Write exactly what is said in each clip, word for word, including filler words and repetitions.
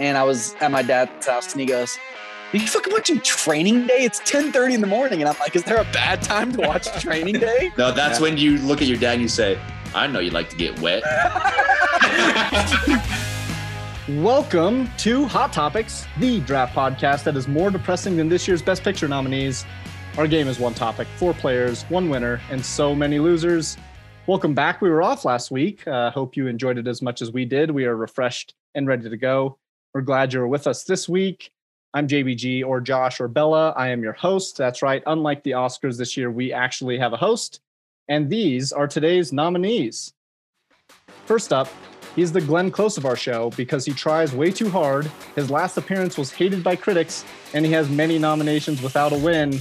and I was at my dad's house, and he goes, "Are you fucking watching Training Day? It's ten thirty in the morning." And I'm like, is there a bad time to watch Training Day? No, that's yeah. when you look at your dad and you say, I know you like to get wet. Welcome to Hot Topics, the draft podcast that is more depressing than this year's Best Picture nominees. Our game is one topic, four players, one winner, and so many losers. Welcome back. We were off last week. Uh, hope you enjoyed it as much as we did. We are refreshed and ready to go. We're glad you're with us this week. I'm J B G or Josh or Bella. I am your host. That's right. Unlike the Oscars this year, we actually have a host. And these are today's nominees. First up, he's the Glenn Close of our show because he tries way too hard. His last appearance was hated by critics, and he has many nominations without a win.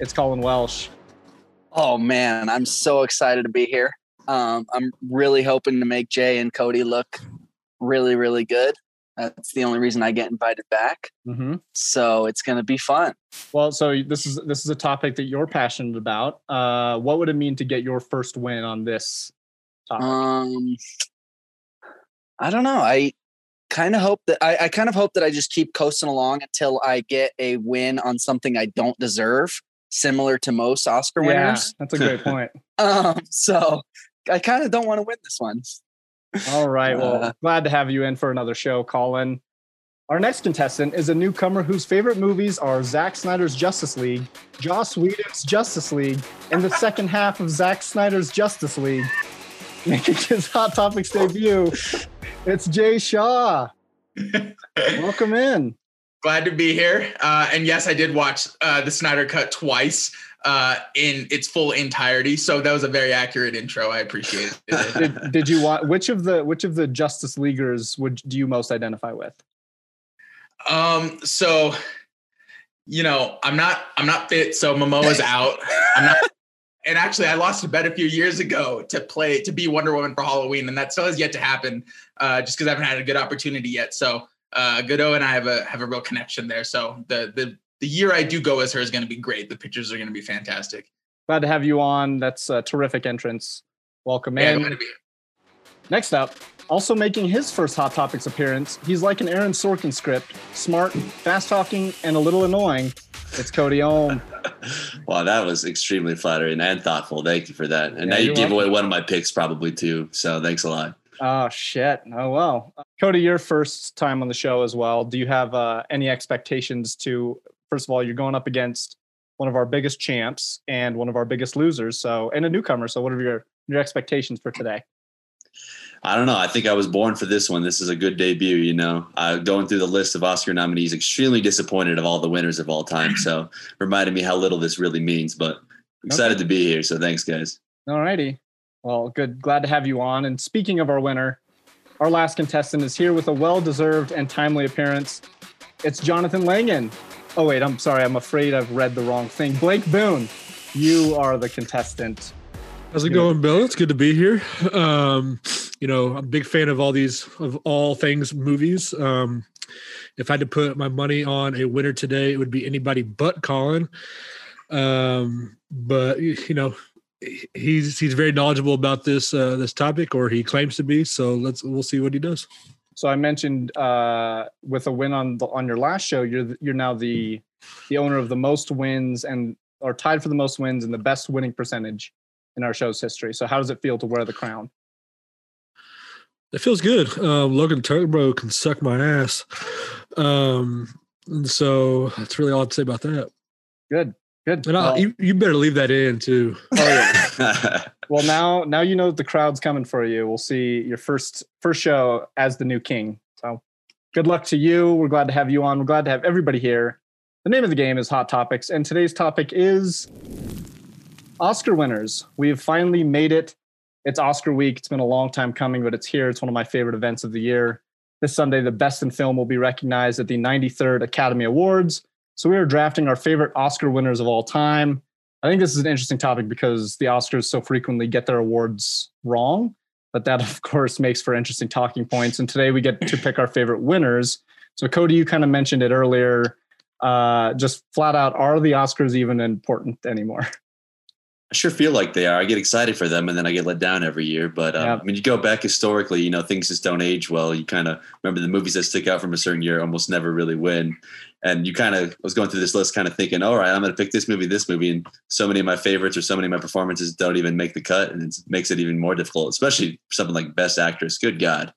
It's Colin Welsh. Oh, man, I'm so excited to be here. Um, I'm really hoping to make Jay and Cody look really, really good. That's the only reason I get invited back. Mm-hmm. So it's going to be fun. Well, so this is this is a topic that you're passionate about. Uh, what would it mean to get your first win on this topic? Um, I don't know. I kind of hope that I, I kind of hope that I just keep coasting along until I get a win on something I don't deserve, similar to most Oscar yeah, winners. That's a great point. um, so I kind of don't want to win this one. All right. Well, uh, glad to have you in for another show, Colin. Our next contestant is a newcomer whose favorite movies are Zack Snyder's Justice League, Joss Whedon's Justice League, and the second half of Zack Snyder's Justice League. Making his Hot Topics debut, it's Jay Shaw. Welcome in. Glad to be here. Uh, and yes, I did watch uh, the Snyder Cut twice. Uh, in its full entirety, so that was a very accurate intro. I appreciate it. did, did you want which of the which of the Justice Leaguers would do you most identify with? Um, so you know, I'm not I'm not fit, so Momoa's out. I'm not, and actually, I lost a bet a few years ago to play to be Wonder Woman for Halloween, and that still has yet to happen. Uh, just because I haven't had a good opportunity yet. So uh, Godot and I have a have a real connection there. So the the. The year I do go as her is going to be great. The pictures are going to be fantastic. Glad to have you on. That's a terrific entrance. Welcome yeah, in. Glad to be here. Next up, also making his first Hot Topics appearance, he's like an Aaron Sorkin script, smart, fast-talking, and a little annoying. It's Cody Ohm. Wow, that was extremely flattering and thoughtful. Thank you for that. And yeah, now you give welcome. away one of my picks probably too, so thanks a lot. Oh, shit. Oh, well. Cody, your first time on the show as well. Do you have uh, any expectations to... First of all, you're going up against one of our biggest champs and one of our biggest losers, so and a newcomer. So what are your, your expectations for today? I don't know. I think I was born for this one. This is a good debut, you know. Uh, going through the list of Oscar nominees, extremely disappointed of all the winners of all time. So reminded me how little this really means, but excited okay. to be here. So thanks, guys. All righty. Well, good. Glad to have you on. And speaking of our winner, our last contestant is here with a well-deserved and timely appearance. It's Jonathan Langan. Oh, wait, I'm sorry. I'm afraid I've read the wrong thing. Blake Boone, you are the contestant. How's it going, Bill? It's good to be here. Um, you know, I'm a big fan of all these, of all things movies. Um, if I had to put my money on a winner today, it would be anybody but Colin. Um, but, you know, he's he's very knowledgeable about this uh, this topic, or he claims to be. So let's we'll see what he does. So I mentioned uh, with a win on the, on your last show, you're you're now the the owner of the most wins and are tied for the most wins and the best winning percentage in our show's history. So how does it feel to wear the crown? It feels good. Uh, Logan Turnbro can suck my ass. Um, and so that's really all I'd say about that. Good, good. And well, you, you better leave that in too. Oh, yeah. Well, now now you know the crowd's coming for you. We'll see your first first show as the new king. So good luck to you. We're glad to have you on. We're glad to have everybody here. The name of the game is Hot Topics, and today's topic is Oscar winners. We have finally made it. It's Oscar week. It's been a long time coming, but it's here. It's one of my favorite events of the year. This Sunday, the best in film will be recognized at the ninety-third Academy Awards. So we are drafting our favorite Oscar winners of all time. I think this is an interesting topic because the Oscars so frequently get their awards wrong, but that, of course, makes for interesting talking points. And today we get to pick our favorite winners. So, Cody, you kind of mentioned it earlier. Uh, just flat out, are the Oscars even important anymore? I sure feel like they are. I get excited for them and then I get let down every year. But um, yeah. I mean, you go back historically, you know, things just don't age well. You kind of remember the movies that stick out from a certain year almost never really win. And you kind of was going through this list kind of thinking, all right, I'm going to pick this movie, this movie. And so many of my favorites or so many of my performances don't even make the cut. And it makes it even more difficult, especially something like Best Actress. Good God.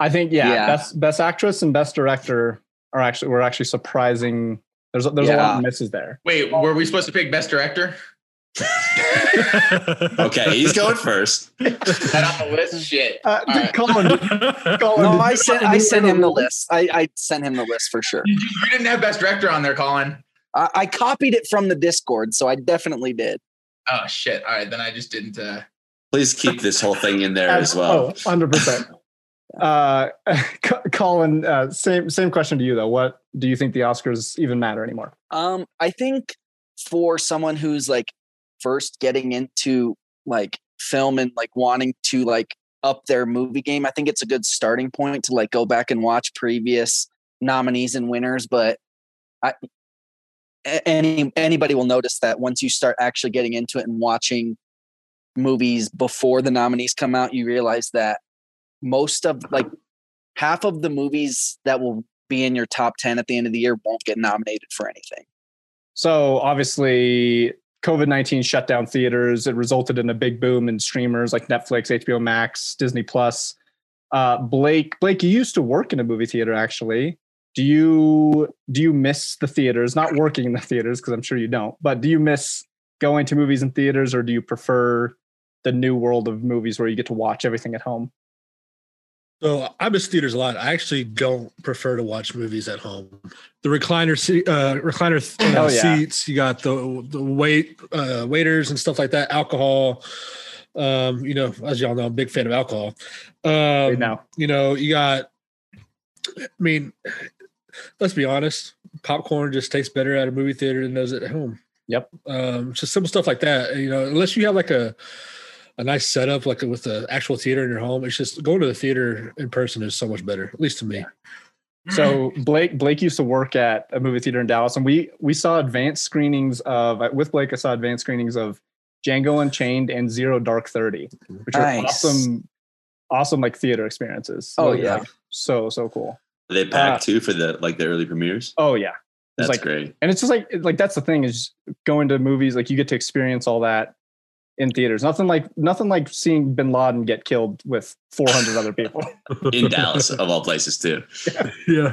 I think, yeah, yeah. Best, best Actress and Best Director are actually, we're actually surprising. There's, there's yeah. a lot of misses there. Wait, were we supposed to pick Best Director? Okay, he's going first. That on the list, shit. Uh, right. Colin, Colin, no, I sent, I sent him the list. I, I sent him the list for sure. You, you didn't have Best Director on there, Colin. I, I copied it from the Discord, so I definitely did. Oh shit! All right, then I just didn't. Uh... Please keep this whole thing in there as well. Oh, one hundred percent. Uh, Colin, uh, same same question to you though. What do you think the Oscars even matter anymore? Um, I think for someone who's like. First getting into like film and like wanting to like up their movie game, I think it's a good starting point to like go back and watch previous nominees and winners. But I, any anybody will notice that once you start actually getting into it and watching movies before the nominees come out, you realize that most of like half of the movies that will be in your top ten at the end of the year won't get nominated for anything. So obviously COVID nineteen shut down theaters. It resulted in a big boom in streamers like Netflix, H B O Max, Disney Plus. Uh, Blake, Blake, you used to work in a movie theater, actually. Do you do you miss the theaters? Not working in the theaters, because I'm sure you don't. But do you miss going to movies in theaters, or do you prefer the new world of movies where you get to watch everything at home? So I miss theaters a lot. I actually don't prefer to watch movies at home. The recliner, uh, recliner uh, yeah. seats. You got the the wait uh, waiters and stuff like that. Alcohol. Um, you know, as y'all know, I'm a big fan of alcohol. Um, right now, you know, you got. I mean, let's be honest. Popcorn just tastes better at a movie theater than does it at home. Yep. Um, just simple stuff like that. You know, unless you have like a. a nice setup like with the actual theater in your home. It's just going to the theater in person is so much better, at least to me. Yeah. So Blake, Blake used to work at a movie theater in Dallas, and we, we saw advanced screenings of, with Blake, I saw advanced screenings of Django Unchained and Zero Dark Thirty, which nice. Are awesome, awesome like theater experiences. Oh really, yeah. Like, so, so cool. Are they packed uh, too for the, like the early premieres? Oh yeah. That's like, great. And it's just like, like, that's the thing is going to movies. Like you get to experience all that in theaters. Nothing like nothing like seeing Bin Laden get killed with four hundred other people. In Dallas, of all places, too. Yeah. yeah.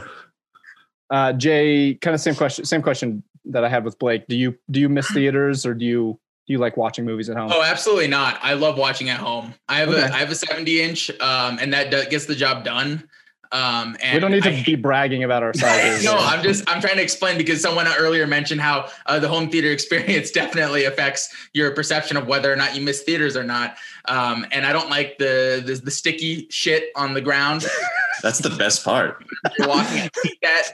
Uh, Jay, kind of same question. Same question that I had with Blake. Do you do you miss theaters, or do you do you like watching movies at home? Oh, absolutely not. I love watching at home. I have okay. a I have a seventy inch, um, and that d- gets the job done. Um, and we don't need to I, be bragging about our sizes. No, I'm just, I'm trying to explain because someone earlier mentioned how uh, the home theater experience definitely affects your perception of whether or not you miss theaters or not. Um, and I don't like the, the, the sticky shit on the ground. That's the best part. You're walking, I hate that.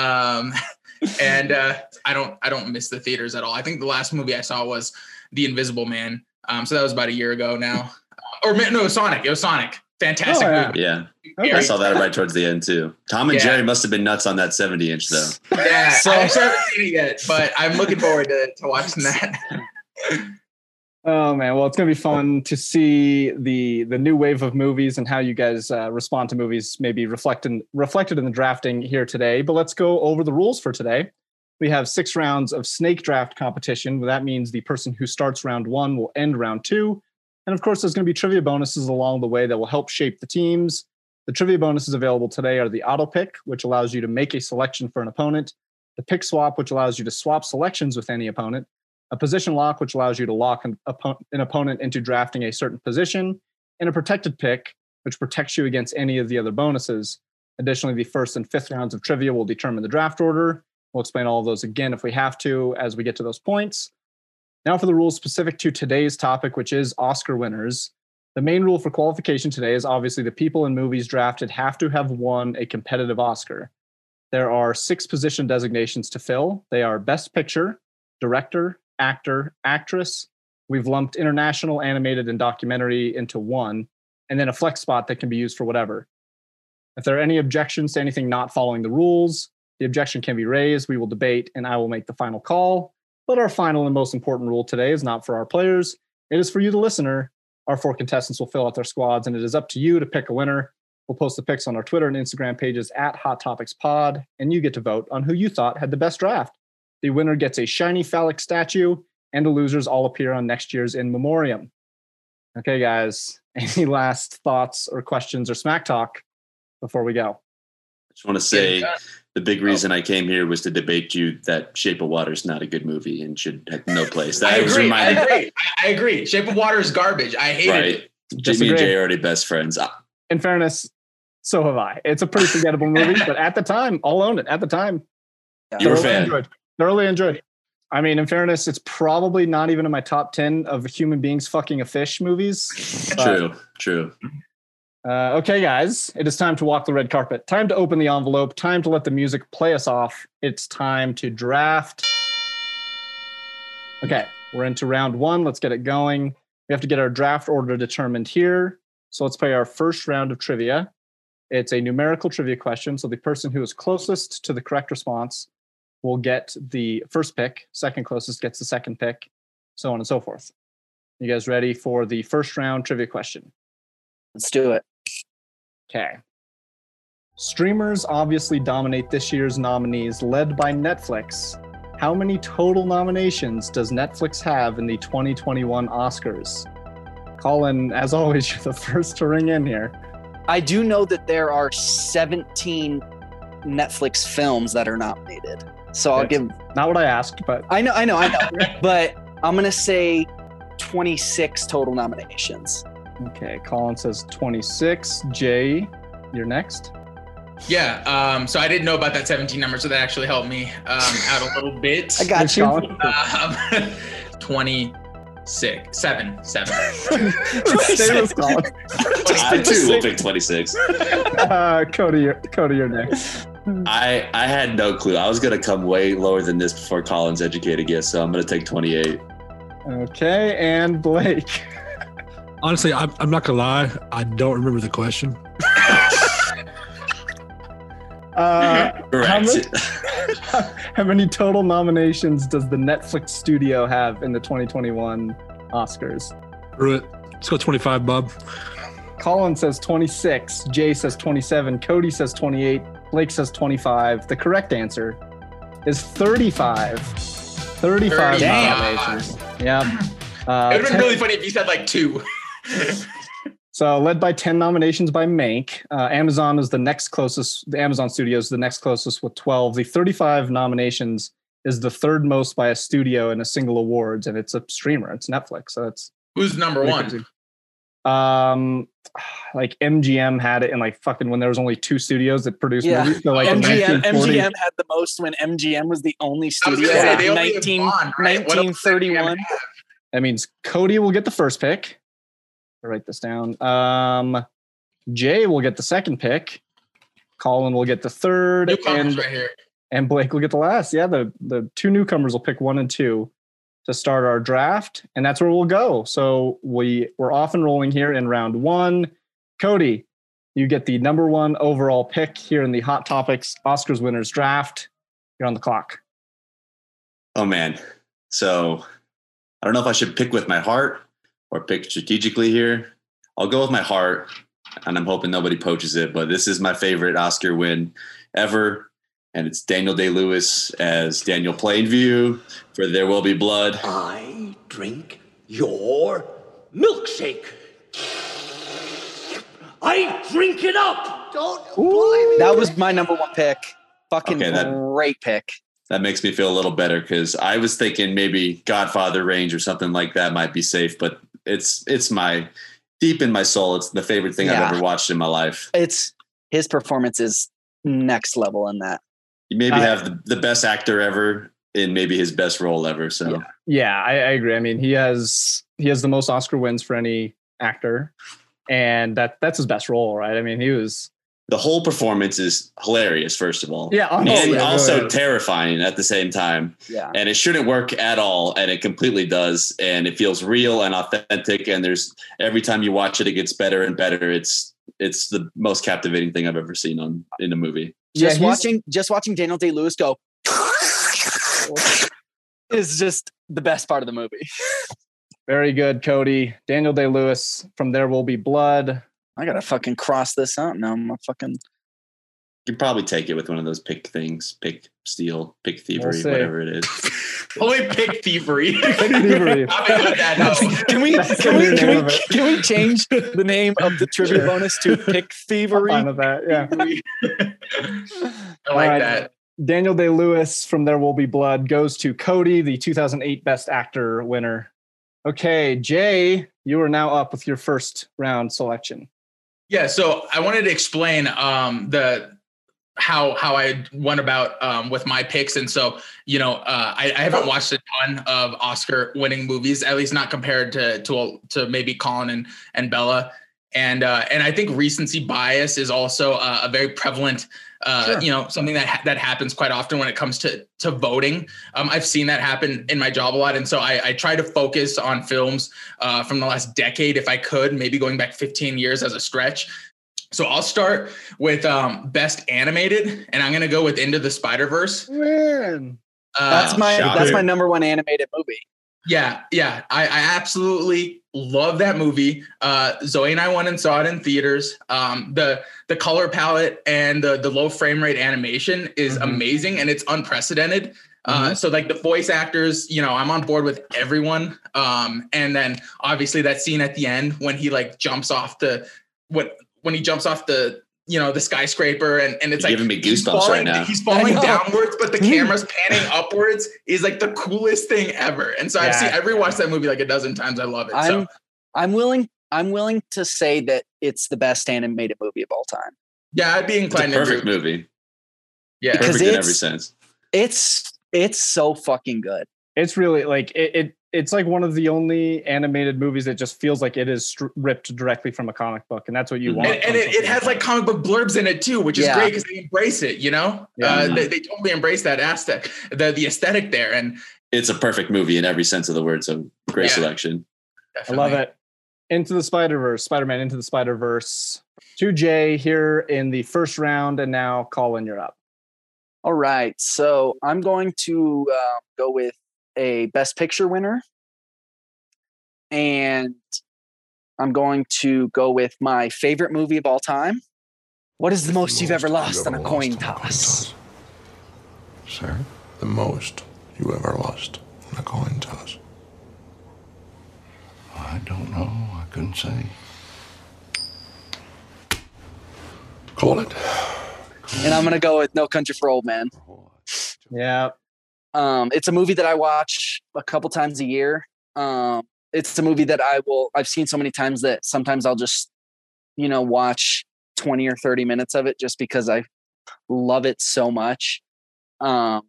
Um, and, uh, I don't, I don't miss the theaters at all. I think the last movie I saw was The Invisible Man. Um, so that was about a year ago now, or no, Sonic, it was Sonic. Fantastic oh, yeah. movie. Yeah. Okay. I saw that right towards the end too. Tom and yeah. Jerry must have been nuts on that seventy inch though. Yeah, so, I haven't seen it yet, but I'm looking forward to, to watching that. Oh man, well it's gonna be fun to see the the new wave of movies and how you guys uh, respond to movies, maybe reflected reflected in the drafting here today. But let's go over the rules for today. We have six rounds of snake draft competition. That means the person who starts round one will end round two. And of course, there's going to be trivia bonuses along the way that will help shape the teams. The trivia bonuses available today are the auto pick, which allows you to make a selection for an opponent, the pick swap, which allows you to swap selections with any opponent, a position lock, which allows you to lock an, oppo- an opponent into drafting a certain position, and a protected pick, which protects you against any of the other bonuses. Additionally, the first and fifth rounds of trivia will determine the draft order. We'll explain all of those again if we have to as we get to those points. Now for the rules specific to today's topic, which is Oscar winners. The main rule for qualification today is obviously the people in movies drafted have to have won a competitive Oscar. There are six position designations to fill. They are Best Picture, Director, Actor, Actress. We've lumped international, animated, and documentary into one, and then a flex spot that can be used for whatever. If there are any objections to anything not following the rules, the objection can be raised. We will debate, and I will make the final call. But our final and most important rule today is not for our players. It is for you, the listener. Our four contestants will fill out their squads, and it is up to you to pick a winner. We'll post the picks on our Twitter and Instagram pages at Hot Topics Pod, and you get to vote on who you thought had the best draft. The winner gets a shiny phallic statue, and the losers all appear on next year's In Memoriam. Okay, guys, any last thoughts or questions or smack talk before we go? I just want to say the big reason oh. I came here was to debate you that Shape of Water is not a good movie and should have no place. That I, agree, was reminded- I agree. I agree. Shape of Water is garbage. I hated right. it. Jimmy Disagree. and Jay are already best friends. In fairness, so have I. It's a pretty forgettable movie, but at the time, I'll own it. At the time, you were a fan. Enjoyed. Thoroughly enjoyed. I mean, in fairness, it's probably not even in my top ten of human beings fucking a fish movies. True, uh, true. Uh, okay, guys, it is time to walk the red carpet. Time to open the envelope. Time to let the music play us off. It's time to draft. Okay, we're into round one. Let's get it going. We have to get our draft order determined here. So let's play our first round of trivia. It's a numerical trivia question. So the person who is closest to the correct response will get the first pick. Second closest gets the second pick, so on and so forth. You guys ready for the first round trivia question? Let's do it. Okay. Streamers obviously dominate this year's nominees, led by Netflix. How many total nominations does Netflix have in the twenty twenty-one Oscars? Colin, as always, you're the first to ring in here. I do know that there are seventeen Netflix films that are nominated. So I'll it's give... Not what I asked, but... I know, I know, I know. But I'm going to say twenty-six total nominations. Okay, Colin says twenty-six. Jay, you're next. Yeah, um, so I didn't know about that seventeen number, so that actually helped me um, out a little bit. I got you. Um, twenty-six. Seven. Seven. Stay with Colin. I too will pick twenty-six. uh, Cody, you're, Cody, you're next. I, I had no clue. I was going to come way lower than this before Colin's educated guess, so I'm going to take twenty-eight. Okay, and Blake. Honestly, I'm, I'm not going to lie. I don't remember the question. uh, how, many, how many total nominations does the Netflix studio have in the twenty twenty-one Oscars? Screw it. Let's go twenty-five, Bob. Colin says twenty-six. Jay says twenty-seven. Cody says twenty-eight. Blake says twenty-five. The correct answer is thirty-five. thirty-five Damn. Nominations. Yeah. Uh, it would have been really funny if you said like two. So led by ten nominations by Mank, uh, Amazon is the next closest. The Amazon studio is the next closest with twelve. The thirty-five nominations is the third most by a studio in a single awards, and it's a streamer. It's Netflix. So that's who's number one. Um, like M G M had it, and like fucking when there was only two studios that produced yeah. movies. So like M G M, M G M had the most when M G M was the only studio. Yeah. Like nineteen Bond, right? nineteen thirty-one. That means Cody will get the first pick. I'll write this down. Um, Jay will get the second pick. Colin will get the third. And, right here. And Blake will get the last. Yeah, the, the two newcomers will pick one and two to start our draft. And that's where we'll go. So we, we're off and rolling here in round one. Cody, you get the number one overall pick here in the Hot Topics Oscars winners draft. You're on the clock. Oh, man. So... I don't know if I should pick with my heart or pick strategically here. I'll go with my heart, and I'm hoping nobody poaches it, but this is my favorite Oscar win ever, and it's Daniel Day-Lewis as Daniel Plainview for There Will Be Blood. I drink your milkshake. I drink it up. Don't blame me. That was my number one pick. Fucking okay, that- great pick. That makes me feel a little better because I was thinking maybe Godfather range or something like that might be safe, but it's it's my deep in my soul. It's the favorite thing yeah. I've ever watched in my life. It's his performance is next level in that. You maybe uh, have the, the best actor ever in maybe his best role ever. So yeah, yeah I, I agree. I mean, he has he has the most Oscar wins for any actor, and that that's his best role, right? I mean, he was. The whole performance is hilarious, first of all. Yeah, almost, and yeah, also yeah. terrifying at the same time. Yeah. And it shouldn't work at all, and it completely does. And it feels real and authentic. And there's every time you watch it, it gets better and better. It's it's the most captivating thing I've ever seen on in a movie. Just yeah, watching just watching Daniel Day-Lewis go is just the best part of the movie. Very good, Cody. Daniel Day-Lewis from There Will Be Blood. I gotta fucking cross this out now. I'm a fucking. You can probably take it with one of those pick things, pick steal, pick thievery, whatever it is. Only pick thievery. Pick thievery. Can we can we can we, can we change the name of the trivia sure. bonus to pick thievery? I'm fine with that. Yeah. I like right. that. Daniel Day-Lewis from There Will Be Blood goes to Cody, the two thousand eight Best Actor winner. Okay, Jay, you are now up with your first round selection. Yeah, so I wanted to explain um, the how how I went about um, with my picks. And so, you know, uh, I, I haven't watched a ton of Oscar-winning movies, at least not compared to to, to maybe Colin and, and Bella. And uh, and I think recency bias is also uh, a very prevalent, uh, sure. you know, something that ha- that happens quite often when it comes to to voting. Um, I've seen that happen in my job a lot. And so I, I try to focus on films uh, from the last decade, if I could, maybe going back fifteen years as a stretch. So I'll start with um, Best Animated, and I'm going to go with Into the Spider-Verse. Man, uh, that's my that's it. my number one animated movie. Yeah, yeah, I, I absolutely love that movie. Uh, Zoe and I went and saw it in theaters. Um, the the color palette and the the low frame rate animation is mm-hmm. amazing, and it's unprecedented. Uh, mm-hmm. So like the voice actors, you know, I'm on board with everyone. Um, and then obviously that scene at the end when he like jumps off the what when he jumps off the. you know, the skyscraper and, and it's You're like, giving me goosebumps he's falling, right now. He's falling downwards, but the camera's panning upwards is like the coolest thing ever. And so yeah. I've seen, I've rewatched that movie like a dozen times. I love it. I'm, so. I'm willing, I'm willing to say that it's the best animated movie of all time. Yeah. I'd be inclined to agree. Perfect movie. Yeah. Because perfect in every sense. It's, it's so fucking good. It's really like it, it, it's like one of the only animated movies that just feels like it is stri- ripped directly from a comic book. And that's what you want. And, and it, it has like comic book blurbs in it too, which is yeah. great because they embrace it, you know, yeah. uh, they, they totally embrace that aspect, the, the aesthetic there. And it's a perfect movie in every sense of the word. So great yeah, selection. Definitely. I love it. Into the Spider-Verse, Spider-Man Into the Spider-Verse. two J here in the first round. And now Colin, you're up. All right. So I'm going to uh, go with a Best Picture winner, and I'm going to go with my favorite movie of all time. What is the, the most, most you've ever lost on a coin toss? Sir, the most you ever lost on a coin toss? I don't know. I couldn't say. Call it. Call and I'm going to go with No Country for Old Men. Yeah. Um, it's a movie that I watch a couple times a year. Um, it's a movie that I will, I've seen so many times that sometimes I'll just, you know, watch twenty or thirty minutes of it just because I love it so much. Um,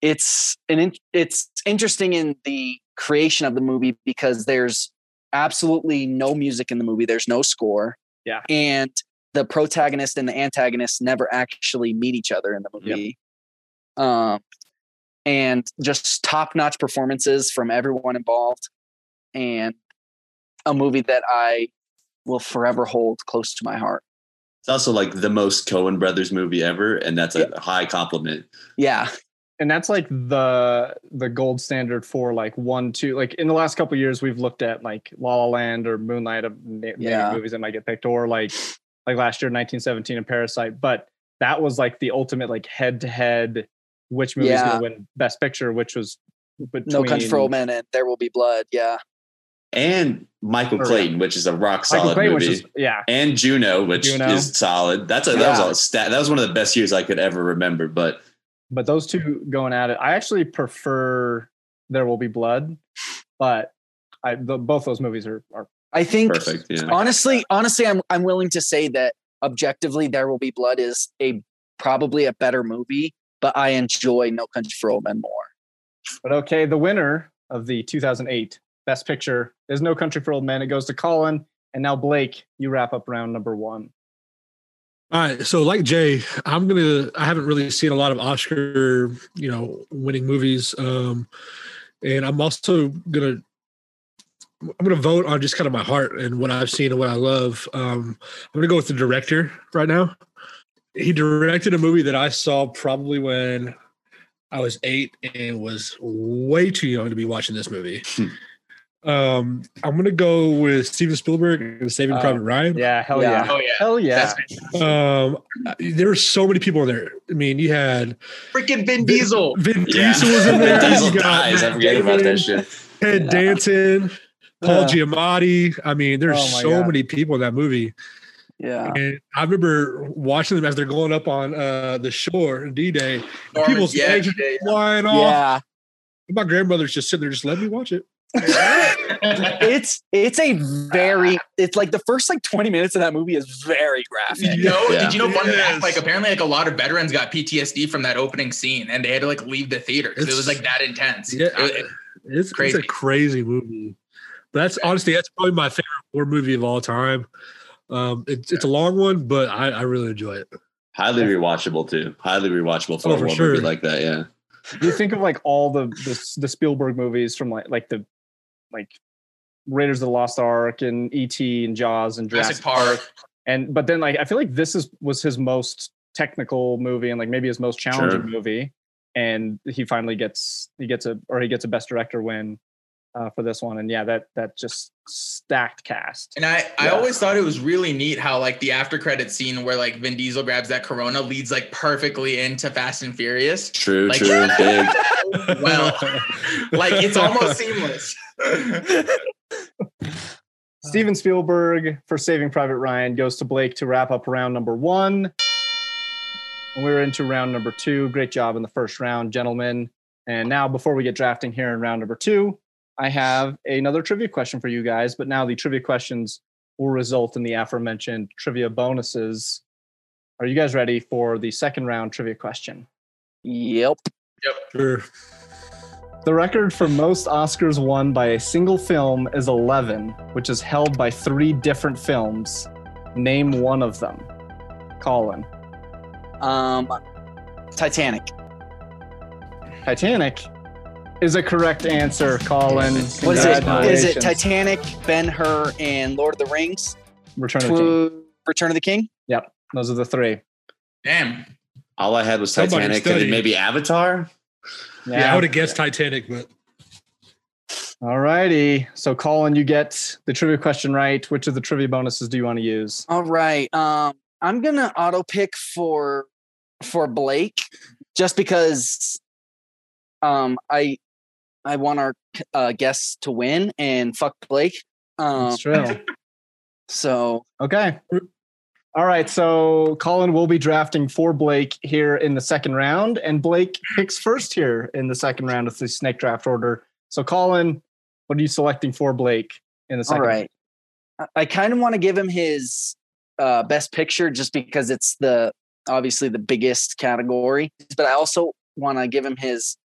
it's an, in, it's interesting in the creation of the movie because there's absolutely no music in the movie. There's no score. Yeah. And the protagonist and the antagonist never actually meet each other in the movie. Yep. Um, And just top-notch performances from everyone involved, and a movie that I will forever hold close to my heart. It's also like the most Coen Brothers movie ever, and that's a yeah. high compliment. Yeah, and that's like the the gold standard for like one, two. Like in the last couple of years, we've looked at like La La Land or Moonlight, of yeah. movies that might get picked, or like like last year, nineteen seventeen and Parasite. But that was like the ultimate like head-to-head. Which movie's yeah. going to win Best Picture, which was between... No Country for Old Men and There Will Be Blood, yeah. And Michael Clayton, which is a rock-solid movie. Which is, yeah. And Juno, which Juno. is solid. That's a, yeah. that, was a stat, that was one of the best years I could ever remember, but... But those two going at it, I actually prefer There Will Be Blood, but I, the, both those movies are, are I think, perfect. Yeah. Honestly, honestly, I'm I'm willing to say that objectively There Will Be Blood is a probably a better movie, but I enjoy No Country for Old Men more. But okay, the winner of the two thousand eight Best Picture is No Country for Old Men. It goes to Colin. And now, Blake, you wrap up round number one. All right. So like Jay, I'm going to, I haven't really seen a lot of Oscar, you know, winning movies. Um, and I'm also going to, I'm going to vote on just kind of my heart and what I've seen and what I love. Um, I'm going to go with the director right now. He directed a movie that I saw probably when I was eight and was way too young to be watching this movie. Hmm. Um, I'm going to go with Steven Spielberg and Saving uh, Private Ryan. Yeah, hell yeah. yeah. Hell yeah. Hell yeah. That's um, there were so many people in there. I mean, you had... Freaking Vin Diesel. Vin, Vin yeah. Diesel was in there. Vin Diesel dies. I forget about that shit. Ted yeah. Danson, Paul yeah. Giamatti. I mean, there's oh so God. many people in that movie. Yeah, and I remember watching them as they're going up on uh, the shore D-Day. People's yeah, legs yeah, flying yeah. off. Yeah, my grandmother's just sitting there, just let me watch it. it's it's a very it's like the first like twenty minutes of that movie is very graphic. You know, yeah. did you know? Fun fact, like apparently, like a lot of veterans got P T S D from that opening scene, and they had to like leave the theater because it was like that intense. Yeah, it, it, it's crazy. It's a crazy movie. But that's yeah. honestly that's probably my favorite war movie of all time. Um, it's it's a long one, but I, I really enjoy it. Highly rewatchable too. Highly rewatchable for oh, a for sure. movie like that. Yeah. You think of like all the, the the Spielberg movies from like like the like Raiders of the Lost Ark and E T and Jaws and Jurassic Park. Park, and but then like I feel like this is was his most technical movie and like maybe his most challenging sure. movie, and he finally gets he gets a or he gets a Best Director win. Uh, for this one, and yeah, that that just stacked cast. And I, yeah. I always thought it was really neat how like the after credit scene where like Vin Diesel grabs that Corona leads like perfectly into Fast and Furious. True, like, true, big. Well, like it's almost seamless. Steven Spielberg for Saving Private Ryan goes to Blake to wrap up round number one. And we're into round number two. Great job in the first round, gentlemen. And now, before we get drafting here in round number two, I have another trivia question for you guys, but now the trivia questions will result in the aforementioned trivia bonuses. Are you guys ready for the second round trivia question? Yep. Yep. Sure. The record for most Oscars won by a single film is eleven, which is held by three different films. Name one of them. Colin. Um, Titanic. Titanic is a correct answer, Colin. What is it? Is it Titanic, Ben-Hur, and Lord of the Rings? Return of the King. Return of the King? Yep. Those are the three. Damn. All I had was Titanic and maybe Avatar. Yeah, yeah I would have guessed yeah. Titanic, but... All righty. So, Colin, you get the trivia question right. Which of the trivia bonuses do you want to use? All right. Um, I'm going to auto-pick for, for Blake just because um, I... I want our uh, guests to win and fuck Blake. Um, That's true. So. Okay. All right. So Colin will be drafting for Blake here in the second round, and Blake picks first here in the second round of the snake draft order. So Colin, what are you selecting for Blake in the second All right. round? I kind of want to give him his uh, best picture just because it's the, obviously the biggest category, but I also want to give him his,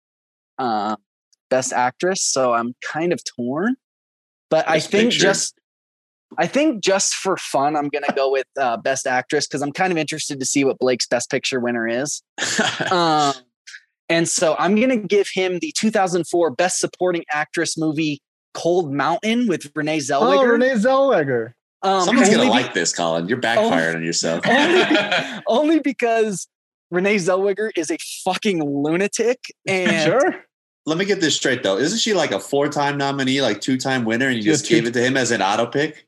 uh, Best Actress, so I'm kind of torn, but Best I think picture. just I think just for fun I'm gonna go with uh, Best Actress because I'm kind of interested to see what Blake's Best Picture winner is. um, and so I'm gonna give him the two thousand four Best Supporting Actress movie Cold Mountain with Renee Zellweger. Oh, Renee Zellweger. Um, Someone's gonna be- like this, Colin. You're backfiring only, on yourself. only, only because Renee Zellweger is a fucking lunatic and. Sure. Let me get this straight, though. Isn't she like a four-time nominee, like two-time winner, and you she just gave two- it to him as an auto pick?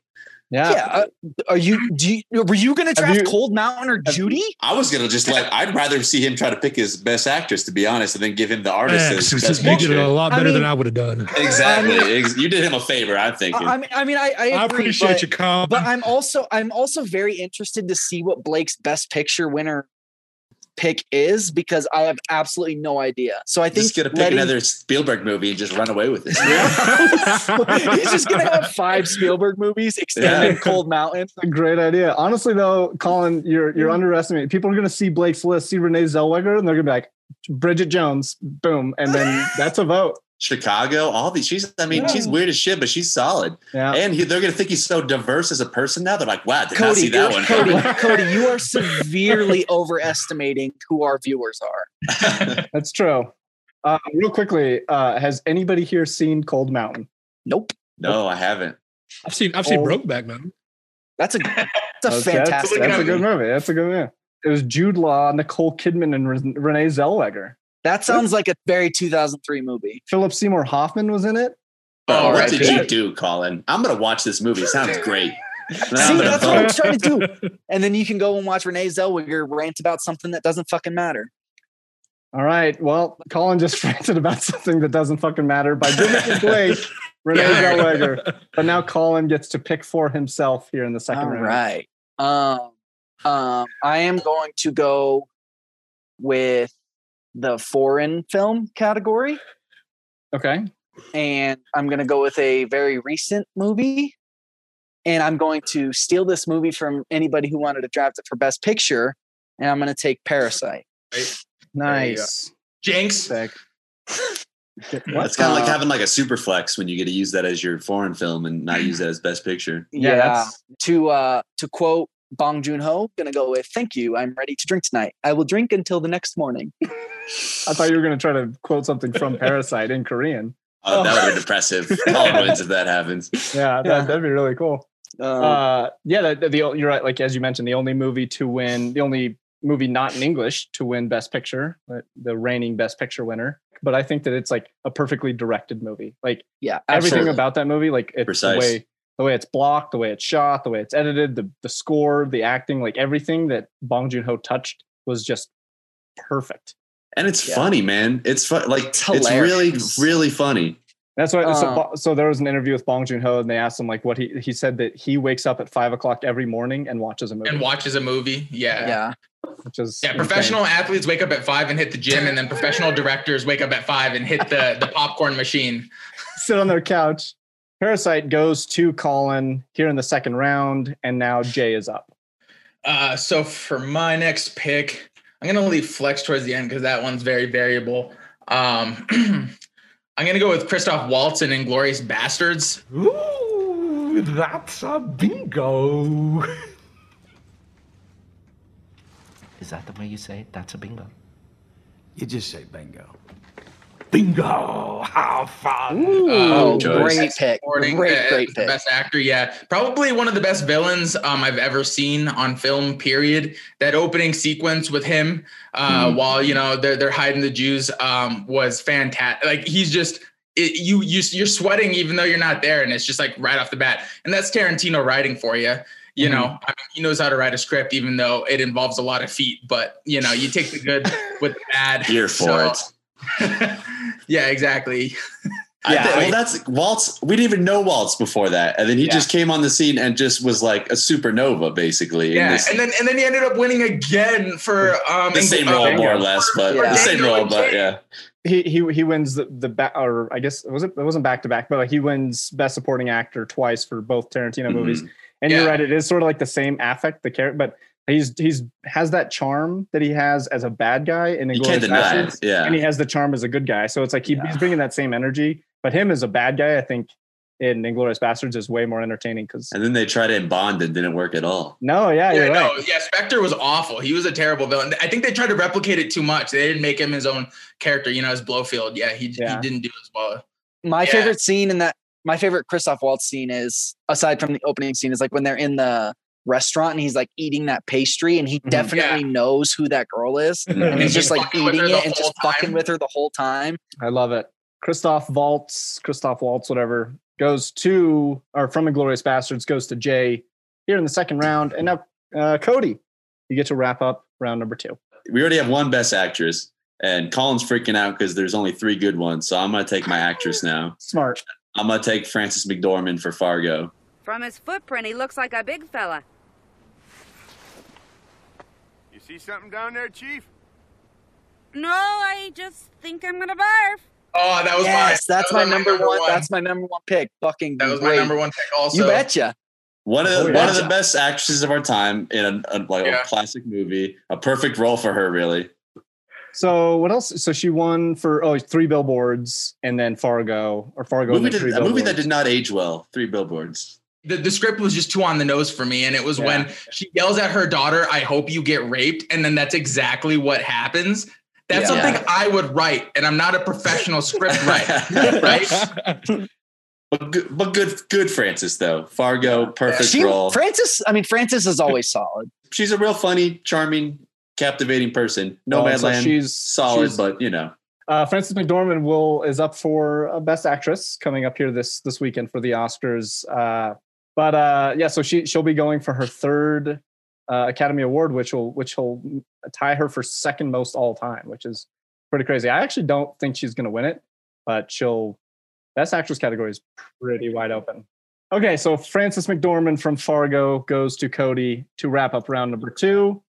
Yeah. yeah. Uh, are you, do you? Were you going to draft you, Cold Mountain or Judy? I was going to just let. I'd rather see him try to pick his best actress, to be honest, and then give him the artist. Yeah, as you did it a lot better I mean, than I would have done. Exactly. I mean, you did him a favor, I think. I mean, I mean, I, I, agree, I appreciate but, your comment, but I'm also, I'm also very interested to see what Blake's Best Picture winner pick is because I have absolutely no idea. So I think he's gonna pick letting, another Spielberg movie and just run away with it. Yeah. He's just gonna have five Spielberg movies extended yeah. Cold Mountain. That's a great idea. Honestly though, Colin, you're you're mm-hmm. underestimating. People are gonna see Blake's list, see Renee Zellweger, and they're gonna be like Bridget Jones, boom, and then that's a vote. Chicago, all these. She's, I mean, yeah. she's weird as shit, but she's solid. Yeah. And he, they're going to think he's so diverse as a person now. They're like, wow, did Cody, not see that one. Cody, Cody, you are severely overestimating who our viewers are. That's true. Uh, real quickly, uh, has anybody here seen Cold Mountain? Nope. No, nope. I haven't. I've seen. I've seen oh. Brokeback Mountain. That's a. That's a that's, fantastic. That's, that's a good movie. That's a good movie. It was Jude Law, Nicole Kidman, and Renee Zellweger. That sounds like a very two thousand three movie. Philip Seymour Hoffman was in it. Oh, oh what did you do, Colin? I'm going to watch this movie. Sounds great. See, that's vote. What I'm trying to do. And then you can go and watch Renee Zellweger rant about something that doesn't fucking matter. All right. Well, Colin just ranted about something that doesn't fucking matter by giving to Blake Renee Zellweger. But now Colin gets to pick for himself here in the second All round. All right. Um, um, I am going to go with the foreign film category. Okay. And I'm going to go with a very recent movie. And I'm going to steal this movie from anybody who wanted to draft it for Best Picture. And I'm going to take Parasite. Right. Nice. Jinx. It's kind of like having like a super flex when you get to use that as your foreign film and not use that as Best Picture. Yeah. yeah to uh, to quote Bong Joon-ho, going to go with, "Thank you. I'm ready to drink tonight. I will drink until the next morning." I thought you were going to try to quote something from Parasite in Korean. Oh, that would be depressive. All wins if that happens. Yeah, that, yeah. that'd be really cool. Um, uh, yeah, the, the, the, you're right. Like, as you mentioned, the only movie to win, the only movie not in English to win Best Picture, the reigning Best Picture winner. But I think that it's like a perfectly directed movie. Like, yeah, absolutely. Everything about that movie, like it's Precise. the way the way it's blocked, the way it's shot, the way it's edited, the the score, the acting, like everything that Bong Joon-ho touched was just perfect. And it's yeah. funny, man. It's fun. Like it's, it's really, really funny. That's why. Um, so, so there was an interview with Bong Joon-ho, and they asked him like what he he said that he wakes up at five o'clock every morning and watches a movie. And watches a movie. Yeah. Yeah. Which is yeah. Professional insane. Athletes wake up at five and hit the gym, and then professional directors wake up at five and hit the the popcorn machine. Sit on their couch. Parasite goes to Colin here in the second round, and now Jay is up. Uh, so for my next pick, I'm going to leave flex towards the end because that one's very variable. Um, I'm going to go with Christoph Waltz in Inglourious Basterds. Ooh, that's a bingo. Is that the way you say it? That's a bingo. You just say bingo. Bingo! How fun! Ooh, um, great pick. Great, great pick. The best actor, yeah. Probably one of the best villains um, I've ever seen on film, period. That opening sequence with him uh, mm-hmm. while, you know, they're, they're hiding the Jews um, was fantastic. Like, he's just... It, you, you, you're sweating even though you're not there, and it's just, like, right off the bat. And that's Tarantino writing for you. You mm-hmm. know, I mean, he knows how to write a script even though it involves a lot of feet. But, you know, you take the good with the bad. Here for so, it. yeah, exactly. Yeah, th- well, that's Waltz. We didn't even know Waltz before that, and then he yeah. just came on the scene and just was like a supernova, basically. Yeah, this, and then and then he ended up winning again for um, the same role, more or less, but yeah. the same role, but yeah. He he he wins the the back, or I guess was it it wasn't back to back, but like he wins Best Supporting Actor twice for both Tarantino mm-hmm. movies. And yeah. you're right, it is sort of like the same affect, the character, but. He's he's has that charm that he has as a bad guy in Inglourious Basterds, yeah. and he has the charm as a good guy. So it's like he, yeah. he's bringing that same energy, but him as a bad guy, I think, in Inglourious Basterds is way more entertaining. Because and then they tried it in Bond and didn't work at all. No, yeah, yeah, you're no, right. yeah. Spectre was awful. He was a terrible villain. I think they tried to replicate it too much. They didn't make him his own character. You know, as Blowfield, yeah, he yeah. he didn't do as well. My yeah. favorite scene in that, my favorite Christoph Waltz scene is aside from the opening scene is like when they're in the restaurant and he's like eating that pastry and he definitely yeah. knows who that girl is mm-hmm. and he's just like eating it and just time. fucking with her the whole time. I love it. Christoph Waltz, Christoph Waltz, whatever, goes to or from Inglourious Basterds goes to Jay here in the second round. And now uh, Cody, you get to wrap up round number two. We already have one Best Actress and Colin's freaking out because there's only three good ones. So I'm going to take my actress now. Smart. I'm going to take Frances McDormand for Fargo. From his footprint, he looks like a big fella. You see something down there, Chief? No, I just think I'm going to barf. Oh, that was yes, my, that's that was my, my number, number one. one. That's my number one pick. Fucking That was great. my number one pick also. You betcha. One of the, oh, one betcha. of the best actresses of our time in a, a, like yeah. a classic movie. A perfect role for her, really. So what else? So she won for oh three billboards and then Fargo or Fargo. Movie and then did, three a billboards. movie that did not age well. Three billboards. The, the script was just too on the nose for me. And it was yeah. when she yells at her daughter, "I hope you get raped." And then that's exactly what happens. That's yeah. something yeah. I would write. And I'm not a professional script writer. Right. But good, but good, good Frances, though. Fargo, perfect she, role. Frances, I mean, Frances is always solid. She's a real funny, charming captivating person. Nomadland, um, so she's solid, she's, but you know. Uh, Frances McDormand will is up for uh, Best Actress coming up here this this weekend for the Oscars. Uh, but uh, yeah, so she she'll be going for her third uh, Academy Award, which will which will tie her for second most all time, which is pretty crazy. I actually don't think she's going to win it, but she'll Best Actress category is pretty wide open. Okay, so Frances McDormand from Fargo goes to Cody to wrap up round number two.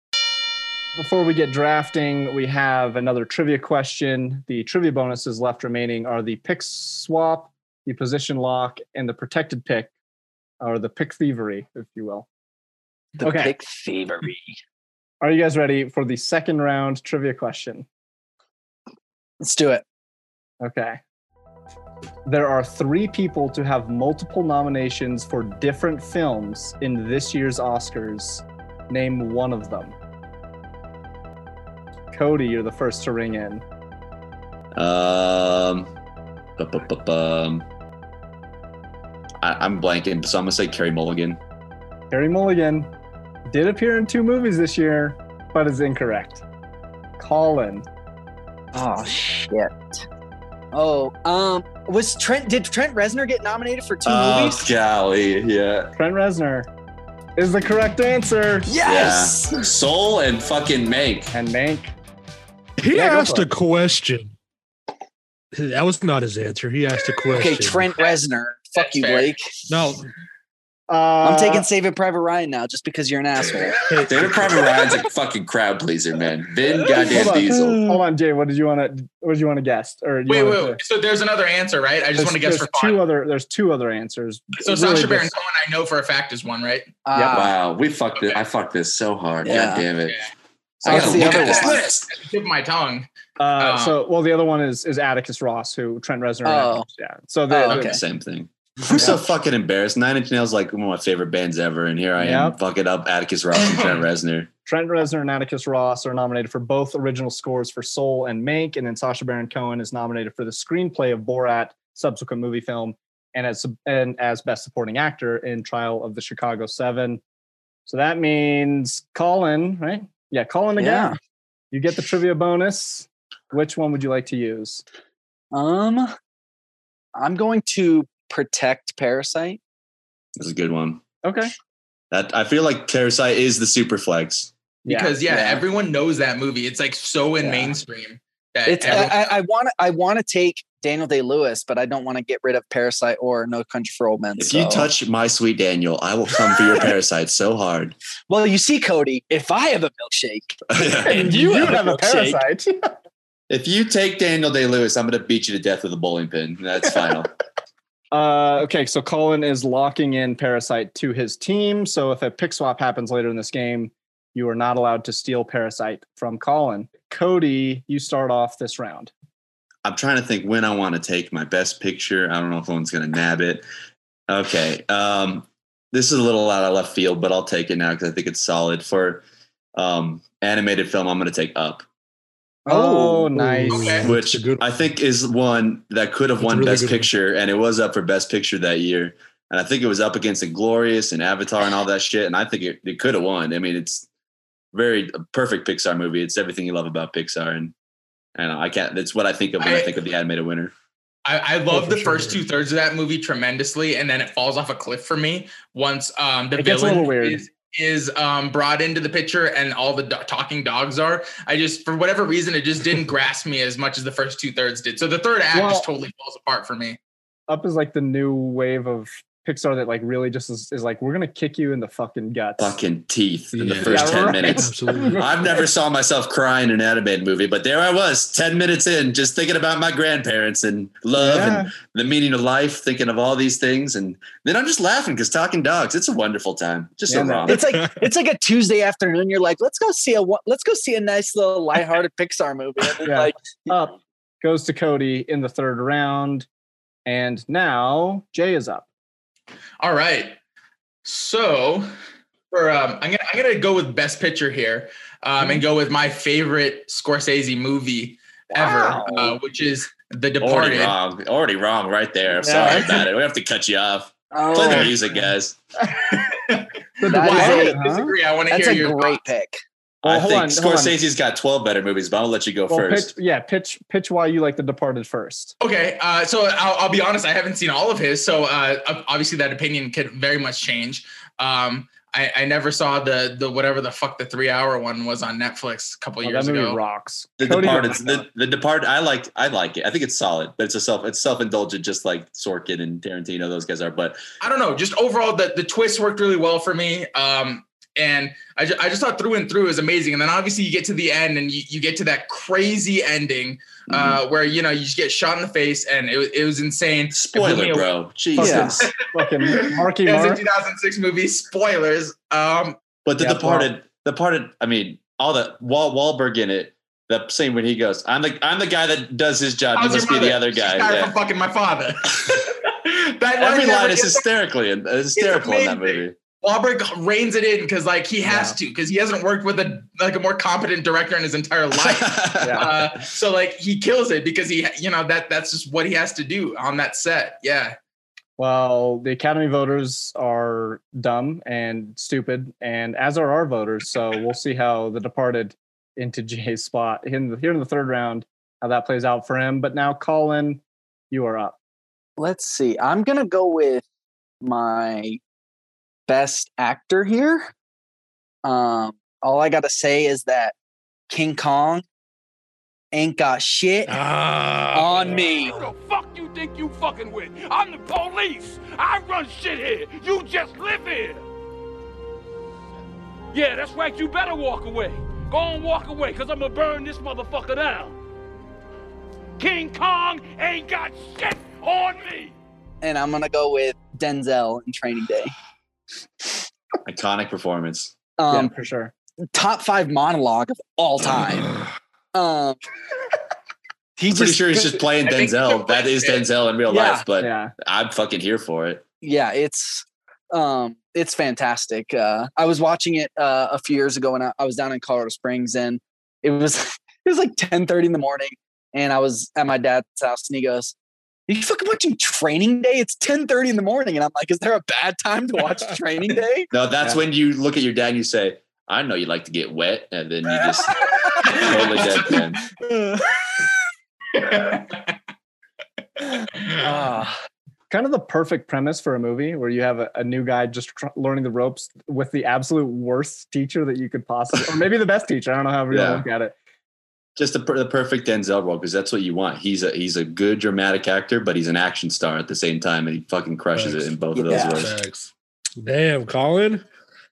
Before we get drafting, we have another trivia question. The trivia bonuses left remaining are the pick swap, the position lock, and the protected pick, or the pick thievery, if you will. The okay. pick thievery. Are you guys ready for the second round trivia question? Let's do it. Okay. There are three people to have multiple nominations for different films in this year's Oscars. Name one of them. Cody, you're the first to ring in. Um, bu-bu-bu-bum. I, I'm blanking, so I'm gonna say Carey Mulligan. Carey Mulligan did appear in two movies this year, but is incorrect. Colin. Oh shit. Oh, um, was Trent? Did Trent Reznor get nominated for two oh, movies? Oh, golly, yeah. Trent Reznor is the correct answer. Yes, yeah. Soul and fucking Mank. And Mank. He yeah, asked a question. That was not his answer. He asked a question. Okay, Trent Reznor. Fuck you, Blake. No, uh, I'm taking Saving Private Ryan now, just because you're an asshole. Saving Private Ryan's a fucking crowd pleaser, man. Vin goddamn Hold Diesel. Hold on, Jay. What did you want to? What did you want to guess? Or wait, wait. To, so there's another answer, right? I just want to guess for fun. Two other. There's two other answers. So really Sacha Baron Cohen, I know for a fact, is one, right? Uh, yeah. Wow, we fucked okay. it. I fucked this so hard. Yeah. God damn it. Yeah. So I gotta look at this list. Tip my tongue. Uh, um, so well, the other one is is Atticus Ross, who Trent Reznor. Oh, yeah. So they, oh, okay. they're the same thing. I'm yeah. so fucking embarrassed. Nine Inch Nails like one of my favorite bands ever, and here I am yep. fucking up Atticus Ross and Trent Reznor. Trent Reznor and Atticus Ross are nominated for both original scores for Soul and Mank, and then Sacha Baron Cohen is nominated for the screenplay of Borat, subsequent movie film, and as and as Best Supporting Actor in Trial of the Chicago Seven. So that means Colin, right? Yeah, Colin again. Yeah. You get the trivia bonus. Which one would you like to use? Um, I'm going to protect Parasite. That's a good one. Okay. That I feel like Parasite is the super flex. Yeah. Because yeah, yeah, everyone knows that movie. It's like so in yeah. mainstream. That it's everyone- I want I want to take Daniel Day-Lewis, but I don't want to get rid of Parasite or No Country for Old Men. If so. You touch my sweet Daniel, I will come for your Parasite so hard. Well, you see, Cody, if I have a milkshake yeah. and you, you have, have a, a Parasite. If you take Daniel Day-Lewis, I'm going to beat you to death with a bowling pin. That's final. Uh, okay, so Colin is locking in Parasite to his team. So if a pick swap happens later in this game, you are not allowed to steal Parasite from Colin. Cody, you start off this round. I'm trying to think when I want to take my best picture. I don't know if anyone's going to nab it. Okay, um, this is a little out of left field, but I'll take it now because I think it's solid. For um, animated film, I'm going to take Up. Oh, oh, nice. Okay. Which I think is one that could have That's won really Best Picture, one. And it was up for Best Picture that year. And I think it was up against Inglourious and Avatar and all that shit. And I think it, it could have won. I mean, it's very a perfect Pixar movie. It's everything you love about Pixar. And, and I can't, that's what I think of when I, I think of the animated winner. I, I love oh, the sure. first two thirds of that movie tremendously. And then it falls off a cliff for me once um, the it villain gets a little weird. is. is um brought into the picture and all the do- talking dogs are. I just, for whatever reason, it just didn't grasp me as much as the first two thirds did. So the third act well, just totally falls apart for me. Up is like the new wave of Pixar that like really just is, is like, we're going to kick you in the fucking guts. Fucking teeth in yeah. the first yeah, ten right. minutes. Absolutely. I've never saw myself cry in an animated movie, but there I was ten minutes in just thinking about my grandparents and love yeah. and the meaning of life, thinking of all these things. And then I'm just laughing because talking dogs, it's a wonderful time. Just yeah, so wrong. It's like, it's like a Tuesday afternoon. You're like, let's go see a, let's go see a nice little lighthearted Pixar movie. And yeah. like, Up goes to Cody in the third round. And now Jay is up. All right, so for um, I'm gonna I'm gonna go with Best Picture here, um, and go with my favorite Scorsese movie wow. ever, uh, which is The Departed. Already wrong, already wrong, right there. Sorry yeah. about it. We have to cut you off. Oh. Play the music, guys. Why? Huh? I disagree. I want to hear your great thoughts. Pick. Well, I think on, Scorsese's got twelve better movies, but I'll let you go well, first. Pitch, yeah, pitch pitch why you like The Departed first. Okay, uh, so I'll, I'll be honest, I haven't seen all of his, so uh, obviously that opinion could very much change. Um, I, I never saw the the whatever the fuck the three hour one was on Netflix a couple oh, years that movie ago. Rocks. The Cody Departed. The, the Departed. I like I like it. I think it's solid, but it's a self it's self indulgent, just like Sorkin and Tarantino. Those guys are. But I don't know. Just overall, the the twist worked really well for me. Um, And I, ju- I just thought through and through is amazing. And then obviously you get to the end and you, you get to that crazy ending uh, mm-hmm. where, you know, you just get shot in the face and it was, it was insane. Spoiler, bro. Jesus. Fucking Marky Mark. It was a two thousand six movie. Spoilers. Um, but The yeah, Departed, well. Departed, I mean, all the Wal- Wahlberg in it, the same when he goes, I'm the I'm the guy that does his job. How's it must be the other guy. She's yeah. from fucking my father. that Every line is hysterically and hysterical in that movie. Wahlberg reins it in because, like, he has yeah. to because he hasn't worked with a like a more competent director in his entire life. yeah. uh, so, like, he kills it because he, you know, that that's just what he has to do on that set. Yeah. Well, the Academy voters are dumb and stupid, and as are our voters. So we'll see how The Departed into Jay's spot in the, here in the third round, how that plays out for him. But now, Colin, you are up. Let's see. I'm gonna go with my best actor here. Um, all I gotta say is that King Kong ain't got shit uh, on me. Who the fuck you think you fucking with? I'm the police. I run shit here. You just live here. Yeah, that's right. You better walk away. Go and walk away, cause I'm gonna burn this motherfucker down. King Kong ain't got shit on me. And I'm gonna go with Denzel in Training Day. Iconic performance. Um, yeah, for sure. Top five monologue of all time. um, he's pretty just, sure he's just playing Denzel. That is Denzel in real yeah, life, but yeah. I'm fucking here for it. Yeah, it's um, it's fantastic. Uh, I was watching it uh, a few years ago when I, I was down in Colorado Springs, and it was it was like ten thirty in the morning, and I was at my dad's house, and he goes, you fucking watching Training Day? It's ten thirty in the morning. And I'm like, is there a bad time to watch Training Day? No, that's yeah. when you look at your dad and you say, I know you like to get wet. And then you just totally dead man. uh, kind of the perfect premise for a movie where you have a, a new guy just tr- learning the ropes with the absolute worst teacher that you could possibly, or maybe the best teacher. I don't know how everyone yeah. look at it. Just the, the perfect Denzel role, because that's what you want. He's a he's a good dramatic actor, but he's an action star at the same time, and he fucking crushes Thanks. it in both yeah. of those roles. Thanks. Damn, Colin,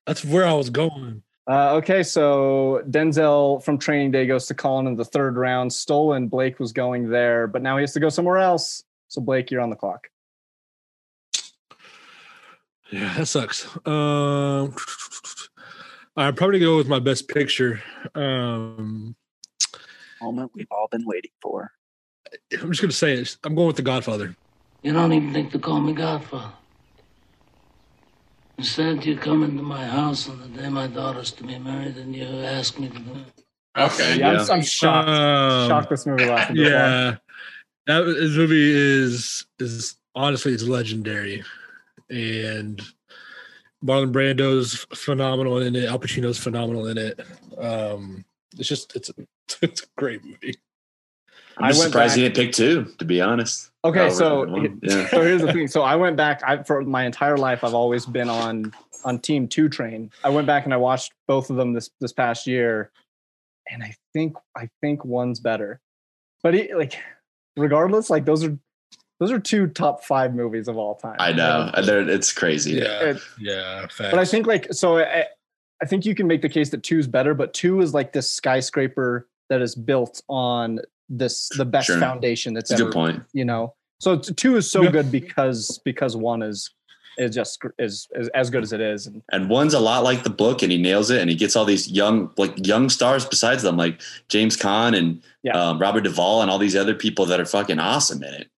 that's where I was going. Uh, okay, so Denzel from Training Day goes to Colin in the third round. Stolen, Blake was going there, but now he has to go somewhere else. So Blake, you're on the clock. Yeah, that sucks. Um, I'd probably go with my best picture. Um, moment we've all been waiting for. I'm just going to say it. I'm going with The Godfather. You don't even think to call me Godfather. Instead, you come into my house on the day my daughter's to be married and you ask me to do it. Okay. Yeah, yeah. I'm, I'm shocked. Um, shocked this movie last night. Yeah. That, this movie is, is honestly, it's legendary. And Marlon Brando's phenomenal in it. Al Pacino's phenomenal in it. Um, it's just, it's It's a great movie. I'm just surprised back. He didn't pick two, to be honest. Okay, oh, so, yeah. so here's the thing. So I went back I, for my entire life. I've always been on on Team Two Train. I went back and I watched both of them this this past year, and I think I think one's better. But it, like, regardless, like those are those are two top five movies of all time. I know, right? It's crazy. Yeah, it, yeah. Facts. But I think like so. I, I think you can make the case that two's better, but two is like this skyscraper that is built on this the best sure. foundation that's ever, good point. You know, so two is so yeah. good because because one is is just is, is as good as it is, and, and one's a lot like the book, and he nails it, and he gets all these young like young stars besides them, like James Caan and yeah. um, Robert Duvall and all these other people that are fucking awesome in it.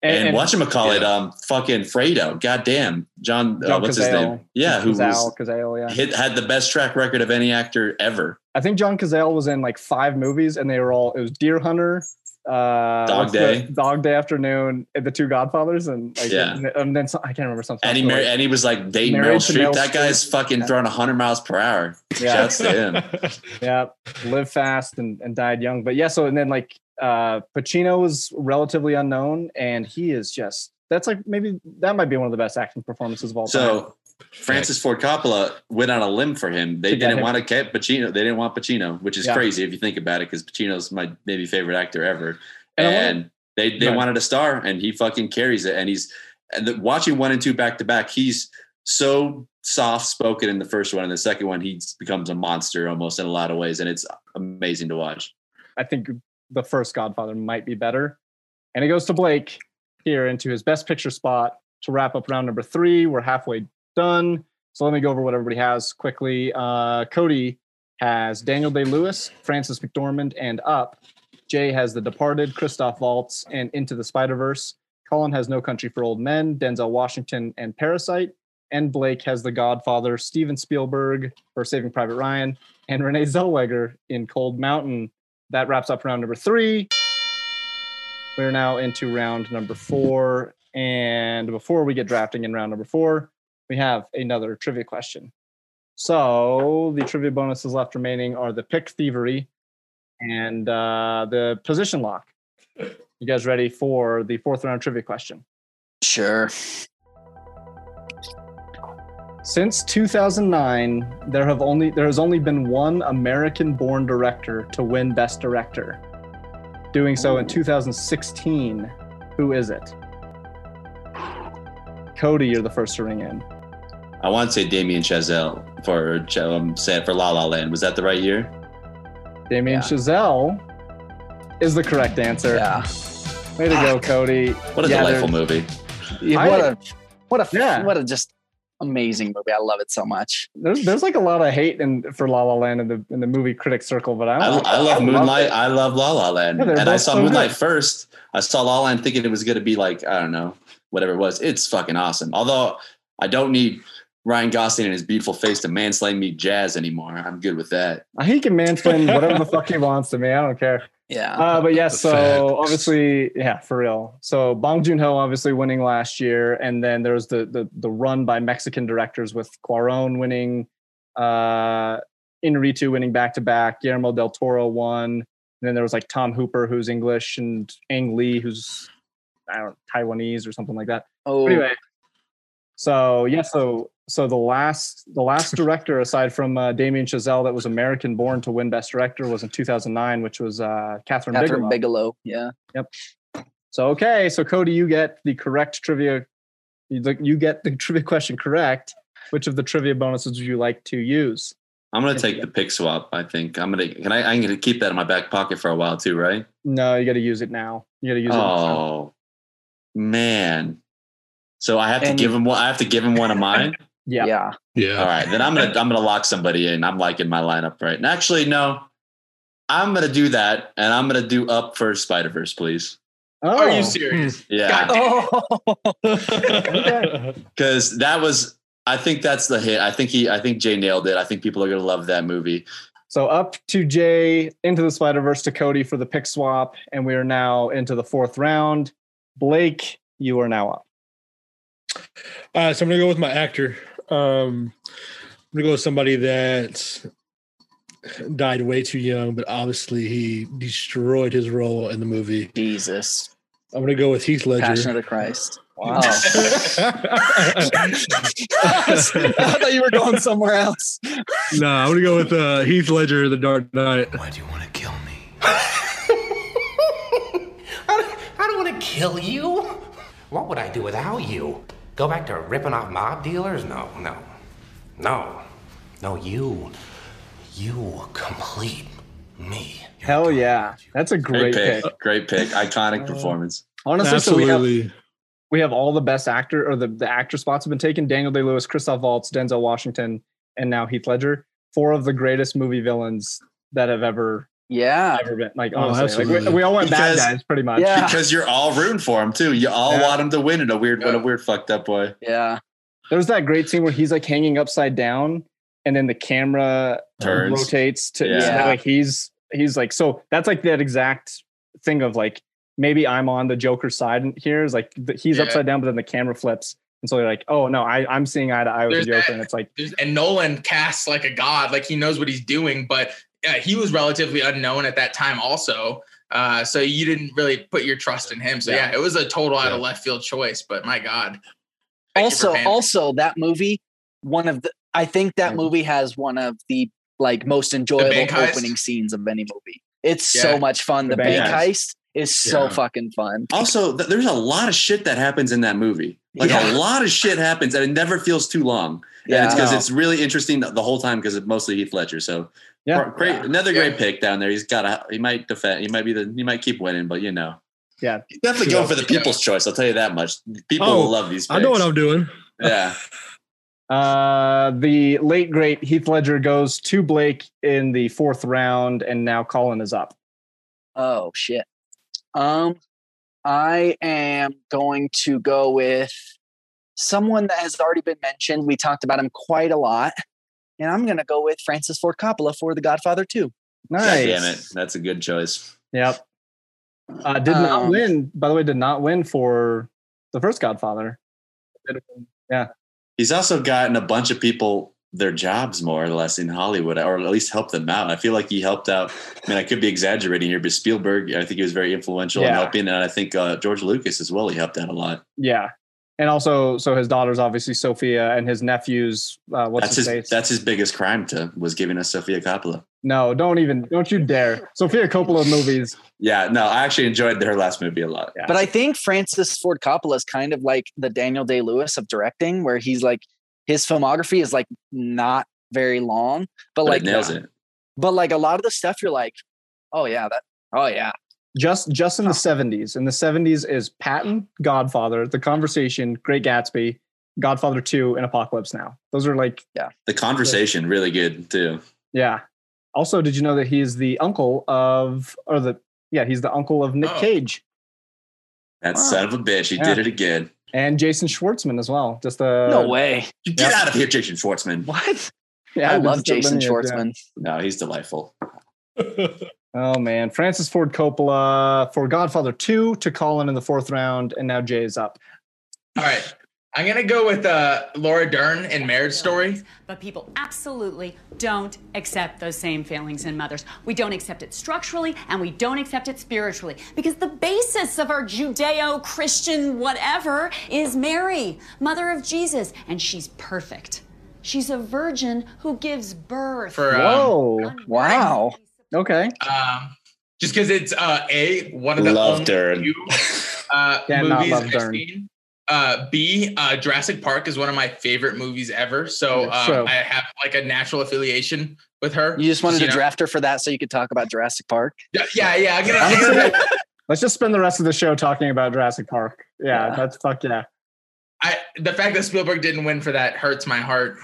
And, and, and whatchamacallit, yeah. um, fucking Fredo, goddamn, John, John uh, what's Cazale. his name? Yeah, who Cazale, was, Cazale, yeah. hit, had the best track record of any actor ever. I think John Cazale was in like five movies, and they were all, it was Deer Hunter, uh, Dog Day, the, Dog Day Afternoon, the two Godfathers, and like, yeah, and, and then some, I can't remember something. And he, mar- and he was like dating Meryl Streep. That guy's fucking yeah. throwing one hundred miles per hour. Yeah. Shouts to him. Yeah, live fast and, and died young. But yeah, so and then like uh, Pacino was relatively unknown, and he is just that's like maybe that might be one of the best acting performances of all so, time. Francis Ford Coppola went on a limb for him. They didn't him. want to get Pacino. They didn't want Pacino, which is yeah. crazy if you think about it, because Pacino's my maybe favorite actor ever. And, and they, they right. wanted a star, and he fucking carries it. And he's and the, watching one and two back to back. He's so soft spoken in the first one, and the second one he becomes a monster almost in a lot of ways, and it's amazing to watch. I think the first Godfather might be better. And it goes to Blake here into his best picture spot to wrap up round number three. We're halfway done. So let me go over what everybody has quickly. Uh, Cody has Daniel Day-Lewis, Francis McDormand, and Up. Jay has The Departed, Christoph Waltz, and Into the Spider-Verse. Colin has No Country for Old Men, Denzel Washington, and Parasite. And Blake has The Godfather, Steven Spielberg for Saving Private Ryan, and Renee Zellweger in Cold Mountain. That wraps up round number three. We're now into round number four. And before we get drafting in round number four, we have another trivia question. So the trivia bonuses left remaining are the pick thievery and uh, the position lock. You guys ready for the fourth round trivia question? Sure. Since two thousand nine, there have only there has only been one American-born director to win Best Director. Doing so Ooh. in two thousand sixteen, who is it? Cody, you're the first to ring in. I want to say Damien Chazelle for um, say for La La Land. Was that the right year? Damien yeah. Chazelle is the correct answer. Yeah. Way to ah, go, Cody. What a yeah, delightful movie. Yeah, what a what a yeah. what a just amazing movie. I love it so much. There's there's like a lot of hate in for La La Land in the in the movie critic circle, but I don't I, like, I love I Moonlight. Love I love La La Land. Yeah, and I saw so Moonlight good. first. I saw La La Land thinking it was going to be like, I don't know, whatever it was. It's fucking awesome. Although I don't need Ryan Gosling and his beautiful face to mansplain me jazz anymore. I'm good with that. He can mansplain whatever the fuck he wants to me. I don't care. Yeah. Uh, but yeah, so facts. obviously, yeah, for real. So Bong Joon-ho obviously winning last year. And then there was the, the, the run by Mexican directors with Cuarón winning, uh, Inarritu winning back-to-back, Guillermo del Toro won. And then there was like Tom Hooper, who's English, and Ang Lee, who's I don't Taiwanese or something like that. Oh, anyway. So yeah, so so the last the last director aside from uh, Damien Chazelle that was American born to win Best Director was in two thousand nine, which was uh, Catherine, Catherine Bigelow. Bigelow. Yeah. Yep. So okay, so Cody, you get the correct trivia. You get the trivia question correct. Which of the trivia bonuses would you like to use? I'm gonna take the pick swap. I think I'm gonna. Can I? I'm gonna keep that in my back pocket for a while too, right? No, you got to use it now. You got to use it. Oh. Man, so I have and to give him one. I have to give him one of mine. Yeah, yeah, yeah. All right, then I'm gonna I'm gonna lock somebody in. I'm liking my lineup right now. Actually, no, I'm gonna do that, and I'm gonna do Up for Spider-Verse, please. Oh. Are you serious? Yeah. Because oh. that was. I think that's the hit. I think he. I think Jay nailed it. I think people are gonna love that movie. So Up to Jay, Into the Spider-Verse to Cody for the pick swap, and we are now into the fourth round. Blake, you are now up. Uh, so I'm going to go with my actor. Um, I'm going to go with somebody that died way too young, but obviously he destroyed his role in the movie. Jesus. I'm going to go with Heath Ledger. Passion of the Christ. Wow. I thought you were going somewhere else. No, nah, I'm going to go with uh, Heath Ledger, The Dark Knight. Why do you want to kill me? Kill you? What would I do without you? Go back to ripping off mob dealers? No, no, no, no. You, you complete me. You're Hell yeah, that's a great, great pick. pick. Great pick. Iconic uh, performance. Honestly, absolutely. So we have we have all the best actor or the, the actor spots have been taken. Daniel Day-Lewis, Christoph Waltz, Denzel Washington, and now Heath Ledger. Four of the greatest movie villains that have ever. Yeah, like honestly, oh, like we, we all went bad guys pretty much. Yeah. Because you're all rooting for him too. You all yeah. want him to win in a weird, yeah. in a weird fucked up way. Yeah, there's that great scene where he's like hanging upside down, and then the camera turns, rotates to yeah. so like he's he's like so that's like that exact thing of like, maybe I'm on the Joker side here. Is like the, he's yeah. upside down, but then the camera flips. And so they're like, oh no, I, I'm seeing eye to eye with there's the Joker. That, and it's like, and Nolan casts like a god, like he knows what he's doing, but uh, he was relatively unknown at that time also. Uh, so you didn't really put your trust in him. So yeah, yeah it was a total out of left field choice, but my God. Also, also that movie, one of the, I think that movie has one of the like most enjoyable opening scenes of any movie. It's yeah. so much fun. The, the bank heist. heist is so yeah. fucking fun. Also, th- there's a lot of shit that happens in that movie. Like yeah. a lot of shit happens and it never feels too long. Yeah, and it's because no. it's really interesting the, the whole time because it's mostly Heath Ledger. So yeah, great, yeah. another great yeah. pick down there. He's got a, he might defend, he might be the, he might keep winning, but you know. Yeah. You definitely go for the people's choice. I'll tell you that much. People oh, will love these picks. I know what I'm doing. Yeah. Uh, the late great Heath Ledger goes to Blake in the fourth round, and now Colin is up. Oh shit. Um, I am going to go with someone that has already been mentioned. We talked about him quite a lot, and I'm going to go with Francis Ford Coppola for The Godfather two. Nice. God damn it. That's a good choice. Yep. Uh, did um, not win, by the way, did not win for the first Godfather. Yeah. He's also gotten a bunch of people their jobs more or less in Hollywood, or at least helped them out. I feel like he helped out. I mean, I could be exaggerating here, but Spielberg, I think he was very influential yeah. in helping. And I think uh, George Lucas as well, he helped out a lot. Yeah. And also, so his daughter's obviously Sophia, and his nephew's uh, what's that's his face? That's his biggest crime to was giving us Sophia Coppola. No, don't even, don't you dare. Sophia Coppola movies. Yeah, no, I actually enjoyed her last movie a lot. Yeah. But I think Francis Ford Coppola is kind of like the Daniel Day-Lewis of directing, where he's like, his filmography is like not very long, but, but like, it nails it. But like a lot of the stuff you're like, oh yeah, that, oh yeah. Just just in the seventies. In the seventies is Patton, Godfather, The Conversation, Great Gatsby, Godfather two, and Apocalypse Now. Those are like... yeah. The Conversation, yeah. really good too. Yeah. Also, did you know that he's the uncle of... or the Yeah, he's the uncle of Nick oh. Cage. That wow. son of a bitch. He yeah. did it again. And Jason Schwartzman as well. Just a... No way. You get yeah. out of here, Jason Schwartzman. What? Yeah, I love Jason lineage, Schwartzman. Yeah. No, he's delightful. Oh, man. Francis Ford Coppola for Godfather two to Colin in the fourth round, and now Jay is up. All right. I'm going to go with uh, Laura Dern in Marriage Story. But people absolutely don't accept those same failings in mothers. We don't accept it structurally, and we don't accept it spiritually. Because the basis of our Judeo-Christian whatever is Mary, mother of Jesus, and she's perfect. She's a virgin who gives birth. For, um, Whoa. Wow. Okay. Um, just because it's uh, a one of the love only Dern. Few uh, yeah, movies I've Dern. Seen. Uh, B, uh, Jurassic Park is one of my favorite movies ever, so um, so I have like a natural affiliation with her. You just wanted you to know? draft her for that, so you could talk about Jurassic Park. Yeah, yeah. yeah I'm gonna, I'm gonna, let's just spend the rest of the show talking about Jurassic Park. Yeah, yeah. that's fuck yeah. I the fact that Spielberg didn't win for that hurts my heart.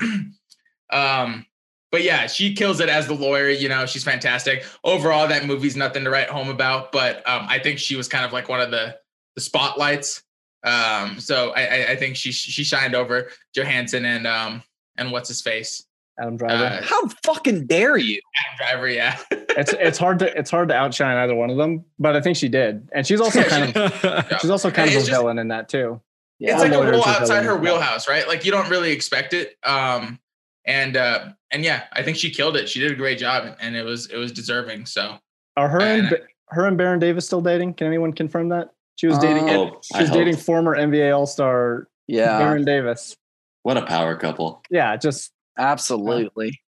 um. But yeah, she kills it as the lawyer. You know, she's fantastic. Overall, that movie's nothing to write home about. But um, I think she was kind of like one of the, the spotlights. Um, so I, I think she she shined over Johansson and um and what's his face, Adam Driver. Uh, How fucking dare you, Adam Driver? Yeah, it's it's hard to it's hard to outshine either one of them. But I think she did, and she's also kind of yeah. she's also kind and of a just, villain in that too. Yeah, it's like a little outside her wheelhouse, right? Like you don't really expect it. Um, and uh. And yeah, I think she killed it. She did a great job, and it was it was deserving. So are her and, and her and Baron Davis still dating? Can anyone confirm that she was dating? Uh, she was dating former N B A All Star yeah. Baron Davis. What a power couple! Yeah, just absolutely. Uh,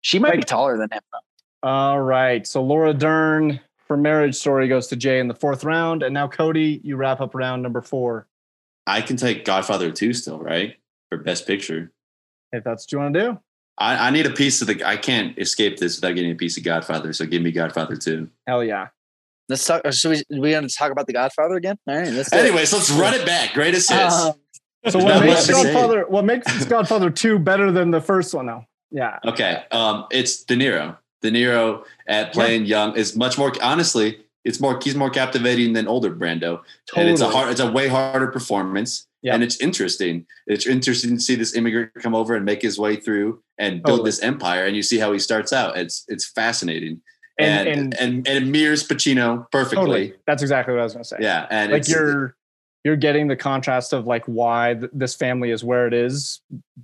she might like, be taller than him, though. All right, so Laura Dern for Marriage Story goes to Jay in the fourth round, and now Cody, you wrap up round number four. I can take Godfather two still, right? For Best Picture, if that's what you want to do. I, I need a piece of the. I can't escape this without getting a piece of Godfather. So give me Godfather too. Hell yeah! Let's talk. So we we going to talk about the Godfather again? All right. Let's Anyways, so let's run it back. Great assist. Uh, so what makes Godfather? What makes Godfather two better than the first one? Though. Yeah. Okay. Um, it's De Niro. De Niro at playing yeah. young is much more. Honestly, it's more. He's more captivating than older Brando. Totally. And it's a hard. It's a way harder performance. Yeah. And it's interesting. It's interesting to see this immigrant come over and make his way through and build totally. This empire. And you see how he starts out. It's it's fascinating. And and, and, and, and it mirrors Pacino perfectly. Totally. That's exactly what I was going to say. Yeah. And like you're, you're getting the contrast of like why th- this family is where it is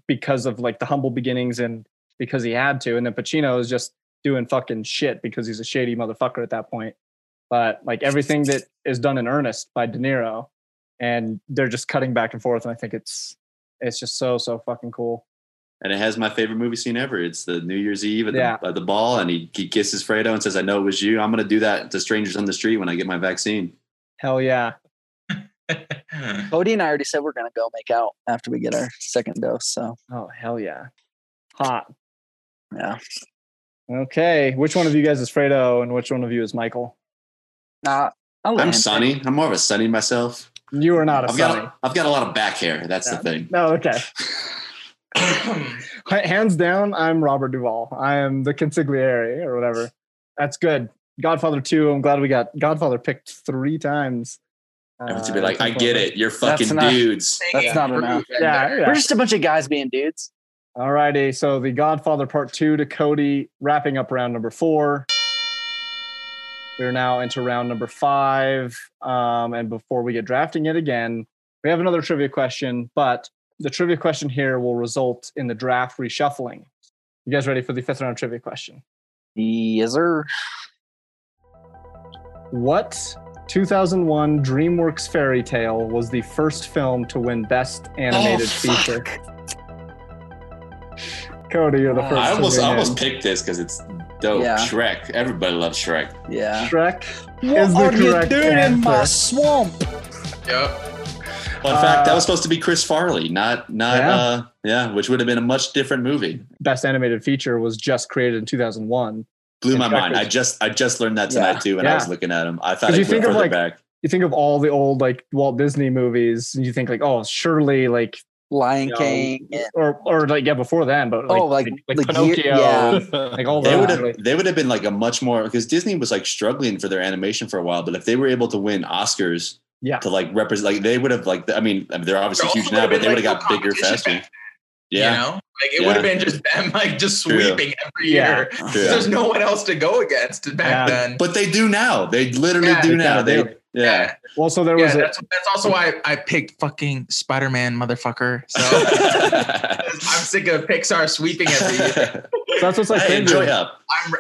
because of like the humble beginnings and because he had to. And then Pacino is just doing fucking shit because he's a shady motherfucker at that point. But like everything that is done in earnest by De Niro, and they're just cutting back and forth. And I think it's, it's just so, so fucking cool. And it has my favorite movie scene ever. It's the New Year's Eve at the, yeah. at the ball, and he, he kisses Fredo and says, I know it was you. I'm going to do that to strangers on the street when I get my vaccine. Hell yeah. Cody and I already said we're going to go make out after we get our second dose. So, oh, hell yeah. Hot. Yeah. Okay. Which one of you guys is Fredo and which one of you is Michael? Uh, I'm Sonny. I'm more of a Sonny myself. You are not a I've Sonny. Got, I've got a lot of back hair. That's yeah. the thing. Oh, okay. Hands down, I'm Robert Duvall. I am the consigliere or whatever. That's good. Godfather two. I'm glad we got Godfather picked three times. Uh, to be like, I get it. You're fucking that's dudes. Not, that's yeah. not enough. Yeah, yeah, we're just a bunch of guys being dudes. All righty. So the Godfather Part Two to Cody, wrapping up round number four. We're now into round number five. Um, and before we get drafting it again, we have another trivia question, but the trivia question here will result in the draft reshuffling. You guys ready for the fifth round trivia question? Yes, sir. What two thousand one DreamWorks fairy tale was the first film to win Best Animated oh, Feature? Cody, you're the first. I almost, I almost picked this because it's dope. Yeah. Shrek. Everybody loves Shrek. Yeah. Shrek is what the correct answer. What are you doing in my swamp? Yep. Well, in fact, uh, that was supposed to be Chris Farley, not, not, yeah. uh, yeah, which would have been a much different movie. Best Animated Feature was just created in two thousand one. Blew my mind. Was, I just, I just learned that tonight yeah, too. When yeah. I was looking at him, I thought I went further like, back. You think of all the old like Walt Disney movies, and you think like, oh, surely like Lion you know, King, or or like yeah, before then, but like, oh, like, like, like Pinocchio, year, yeah. like all they that. Would have, like, they would have been like a much more because Disney was like struggling for their animation for a while, but if they were able to win Oscars. Yeah, to like represent, like they would have, like I mean, I mean they're obviously they're huge now, but they like would have no got bigger faster. Back. Yeah, you know? Like it yeah. would have been just them, like just sweeping True. every yeah. year. True. There's no one else to go against back yeah. then. But they do now. They literally yeah, do they now. They, they yeah. yeah. Well, so there was. Yeah, a, that's, that's also why I, I picked fucking Spider-Man, motherfucker. So I'm sick of Pixar sweeping every year. So that's what's like. I enjoy I'm,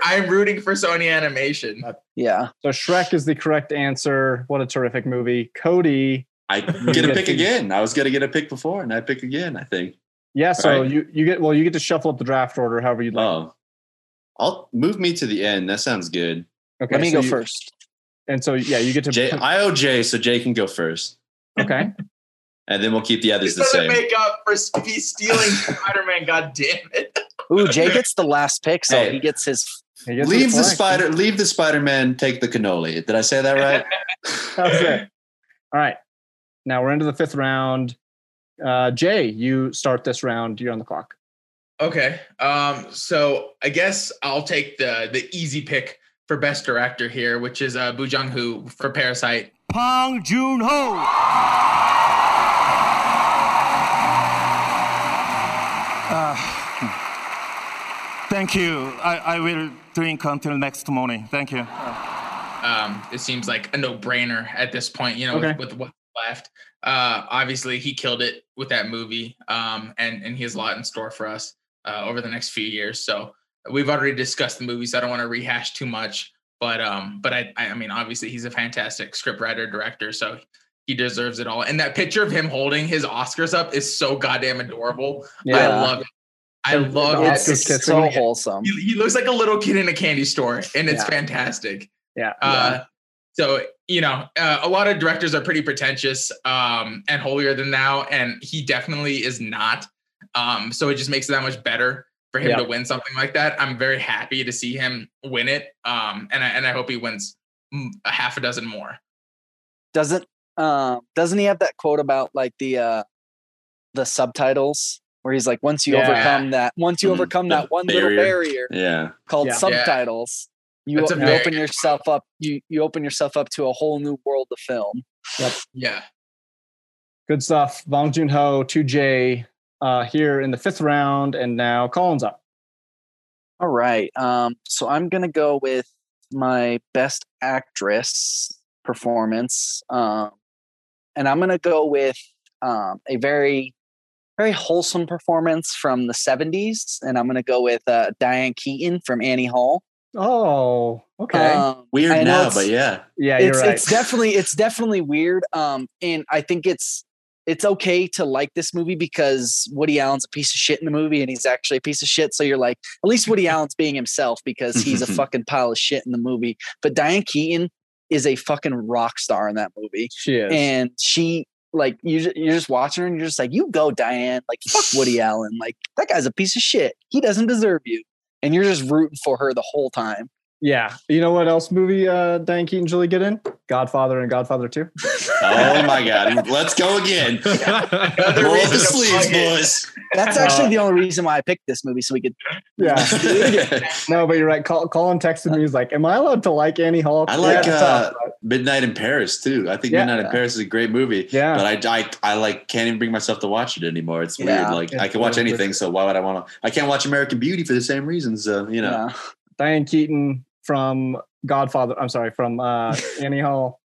I'm rooting for Sony Animation. Yeah. So Shrek is the correct answer. What a terrific movie, Cody. I get a pick again. I was gonna get a pick before, and I pick again. I think. Yeah. So right. you you get well. You get to shuffle up the draft order however you'd like. Oh, I'll move me to the end. That sounds good. Okay. Let me so go you, first. And so yeah, you get to. Jay, I owe Jay, so Jay can go first. Okay. And then we'll keep the others the same. Make up for stealing Spider-Man. God damn it. Ooh, Jay gets the last pick, so hey, he gets his. He gets leave his the spider. Leave the Spider-Man. Take the cannoli. Did I say that right? That's it. All right. Now we're into the fifth round. Uh, Jay, you start this round. You're on the clock. Okay. Um, so I guess I'll take the the easy pick for best director here, which is uh, Bong Joon-ho for Parasite. Bong Joon-ho. Thank you. I, I will drink until next morning. Thank you. Um, it seems like a no-brainer at this point, you know, okay. with, with what's left. Uh, obviously, he killed it with that movie, um, and, and he has a lot in store for us uh, over the next few years. So we've already discussed the movie, so I don't want to rehash too much. But, um, but I, I mean, obviously, he's a fantastic scriptwriter, director, so he deserves it all. And that picture of him holding his Oscars up is so goddamn adorable. Yeah. I love it. I love it. It's so wholesome. He, he looks like a little kid in a candy store, and it's yeah. fantastic. Yeah. Uh, yeah. So, you know, uh, a lot of directors are pretty pretentious um, and holier than thou, and he definitely is not. Um, so it just makes it that much better for him yeah. to win something like that. I'm very happy to see him win it, um, and I and I hope he wins a half a dozen more. Doesn't uh, doesn't he have that quote about like the uh, the subtitles? Where he's like, once you yeah. overcome that, once you mm, overcome that one barrier. little barrier yeah. called yeah. subtitles, you, o- you open yourself up. You you open yourself up to a whole new world of film. Yep. Yeah. Good stuff. Bong Joon-ho, two J uh, here in the fifth round, and now Colin's up. All right. Um, so I'm gonna go with my best actress performance. Um, and I'm going to go with um, a very, very wholesome performance from the seventies. And I'm going to go with uh, Diane Keaton from Annie Hall. Oh, okay. Um, weird now, but yeah. Yeah, you're it's, right. It's definitely, it's definitely weird. Um, and I think it's, it's okay to like this movie because Woody Allen's a piece of shit in the movie and he's actually a piece of shit. So you're like, at least Woody Allen's being himself because he's a fucking pile of shit in the movie. But Diane Keaton is a fucking rock star in that movie. She is. And she, like, you, you're just watching her and you're just like, you go, Diane. Like, fuck Woody Allen. Like, that guy's a piece of shit. He doesn't deserve you. And you're just rooting for her the whole time. Yeah. You know what else movie uh, Diane Keaton should really get in? Godfather and Godfather two. Oh, my God. Let's go again. Roll the sleeves, boys. That's actually uh, the only reason why I picked this movie, so we could... Yeah. No, but you're right. Col- Colin texted me. He's like, am I allowed to like Annie Hall? I like yeah, uh, Midnight in Paris, too. I think yeah, Midnight yeah. in Paris is a great movie. Yeah. But I, I, I like can't even bring myself to watch it anymore. It's weird. Yeah, like, it's I can watch anything, weird. So why would I want to... I can't watch American Beauty for the same reasons, so, you know... Yeah. Diane Keaton from Godfather. I'm sorry, from uh, Annie Hall.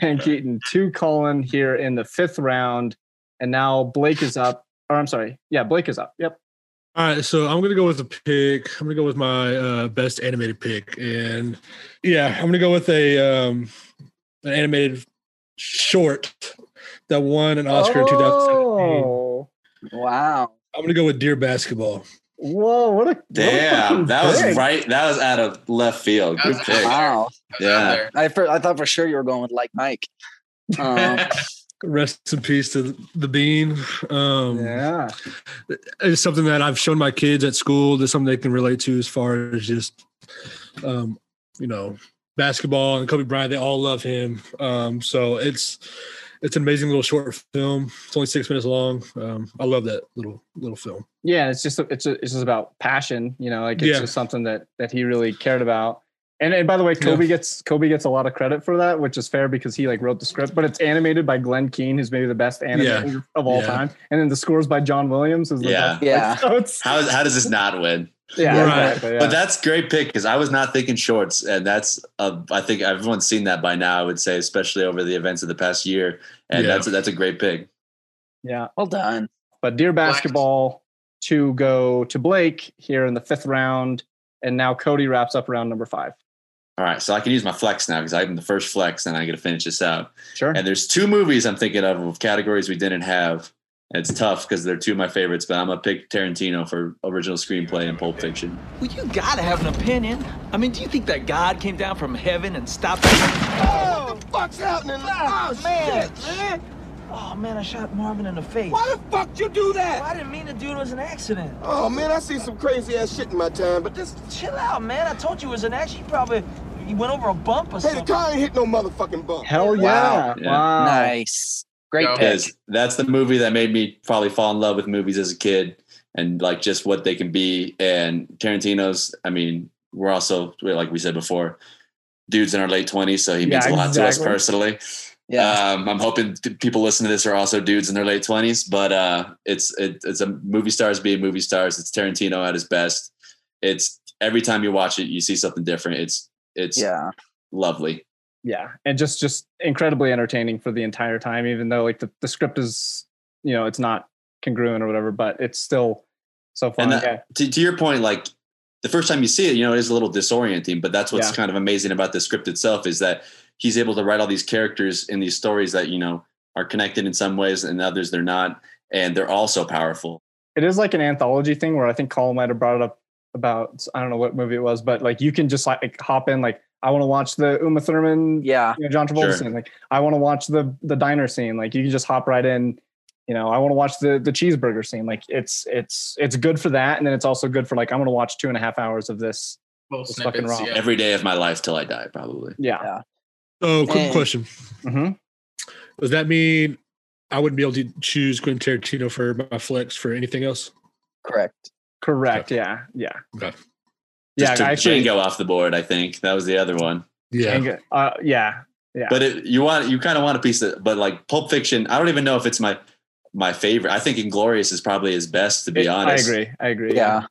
Diane Keaton to Colin here in the fifth round. And now Blake is up. Or I'm sorry. Yeah, Blake is up. Yep. All right. So I'm going to go with a pick. I'm going to go with my uh, best animated pick. And yeah, I'm going to go with a um, an animated short that won an Oscar oh, in twenty seventeen. Wow. I'm going to go with Dear Basketball. Whoa, what a damn! What a that pick. was right. That was out of left field. Good pick. Wow. Yeah. I, for, I thought for sure you were going with like Mike. Um, Rest in peace to the Bean. Um, yeah. It's something that I've shown my kids at school. There's something they can relate to as far as just, um, you know, basketball and Kobe Bryant. They all love him. Um, so it's it's an amazing little short film. It's only six minutes long. Um, I love that little little film. Yeah, it's just it's it's just about passion, you know, like it's yeah. just something that that he really cared about. And and by the way, Kobe yeah. gets Kobe gets a lot of credit for that, which is fair because he like wrote the script. But it's animated by Glenn Keane, who's maybe the best animator yeah. of all yeah. time. And then the score's by John Williams. Is the yeah, best. yeah. Like, so it's, how how does this not win? Yeah, right. Exactly, yeah. But that's great pick because I was not thinking shorts, and that's a, I think everyone's seen that by now. I would say, especially over the events of the past year, and yeah. that's a, that's a great pick. Yeah, well done. But Dear Basketball to go to Blake here in the fifth round, and now Cody wraps up round number five. All right, so I can use my flex now because I'm the first flex, and I get to finish this out. Sure. And there's two movies I'm thinking of with categories we didn't have. It's tough because they're two of my favorites, but I'm going to pick Tarantino for original screenplay and Pulp Fiction. Well, you got to have an opinion. I mean, do you think that God came down from heaven and stopped... Oh, what the fuck's happening? Oh, man. Shit, man. Oh, man, I shot Marvin in the face. Why the fuck did you do that? Well, I didn't mean to do it. It was an accident. Oh, man, I seen some crazy-ass shit in my time, but just... Chill out, man. I told you it was an accident. You probably... You went over a bump or hey, something. Hey, the car ain't hit no motherfucking bump. Hell yeah. Wow. Yeah. Wow. Nice. Great no. pick. That's the movie that made me probably fall in love with movies as a kid and like just what they can be. And Tarantino's, I mean, we're also, like we said before, dudes in our late twenties. So he yeah, means a lot exactly. to us personally. Yeah. Um, I'm hoping people listening to this are also dudes in their late twenties, but uh, it's, it, it's a movie stars being movie stars. It's Tarantino at his best. It's every time you watch it, you see something different. It's, it's yeah. lovely. Yeah, and just just incredibly entertaining for the entire time, even though like the, the script is, you know, it's not congruent or whatever, but it's still so fun. And that, yeah. to, to your point, like the first time you see it, you know, it is a little disorienting, but that's what's yeah. kind of amazing about the script itself is that he's able to write all these characters in these stories that, you know, are connected in some ways and others they're not. And they're all so powerful. It is like an anthology thing where I think Colin might have brought it up about, I don't know what movie it was, but like you can just like hop in like, I want to watch the Uma Thurman, yeah, you know, John Travolta sure. scene. Like, I want to watch the the diner scene. Like, you can just hop right in. You know, I want to watch the the cheeseburger scene. Like, it's it's it's good for that, and then it's also good for like I'm going to watch two and a half hours of this, this fucking raw yeah. every day of my life till I die, probably. Yeah. yeah. Oh, quick hey. question. Mm-hmm. Does that mean I wouldn't be able to choose Quentin Tarantino for my flex for anything else? Correct. Correct. Okay. Yeah. Yeah. Okay. Just yeah, Django off the board. I think that was the other one. Yeah, uh, yeah, yeah. But it, you want you kind of want a piece of, but like Pulp Fiction. I don't even know if it's my my favorite. I think Inglourious is probably his best, to be it, honest. I agree. I agree. Yeah. yeah.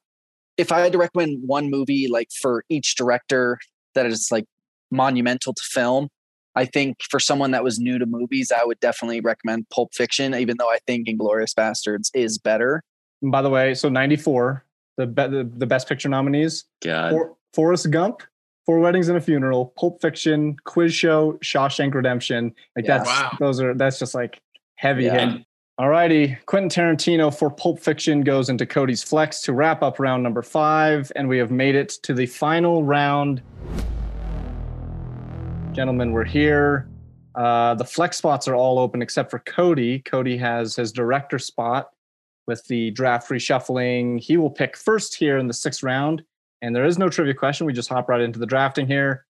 If I had to recommend one movie, like for each director, that is like monumental to film. I think for someone that was new to movies, I would definitely recommend Pulp Fiction, even though I think Inglourious Basterds is better. And by the way, so ninety-four, the be- the, the Best Picture nominees. God. For- Forrest Gump, Four Weddings and a Funeral, Pulp Fiction, Quiz Show, Shawshank Redemption. Like yeah. that's wow. those are that's just like heavy yeah. hit. All righty. Quentin Tarantino for Pulp Fiction goes into Cody's Flex to wrap up round number five, and we have made it to the final round. Gentlemen, we're here. Uh, the flex spots are all open except for Cody. Cody has his director spot with the draft reshuffling. He will pick first here in the sixth round, and there is no trivia question. We just hop right into the drafting here.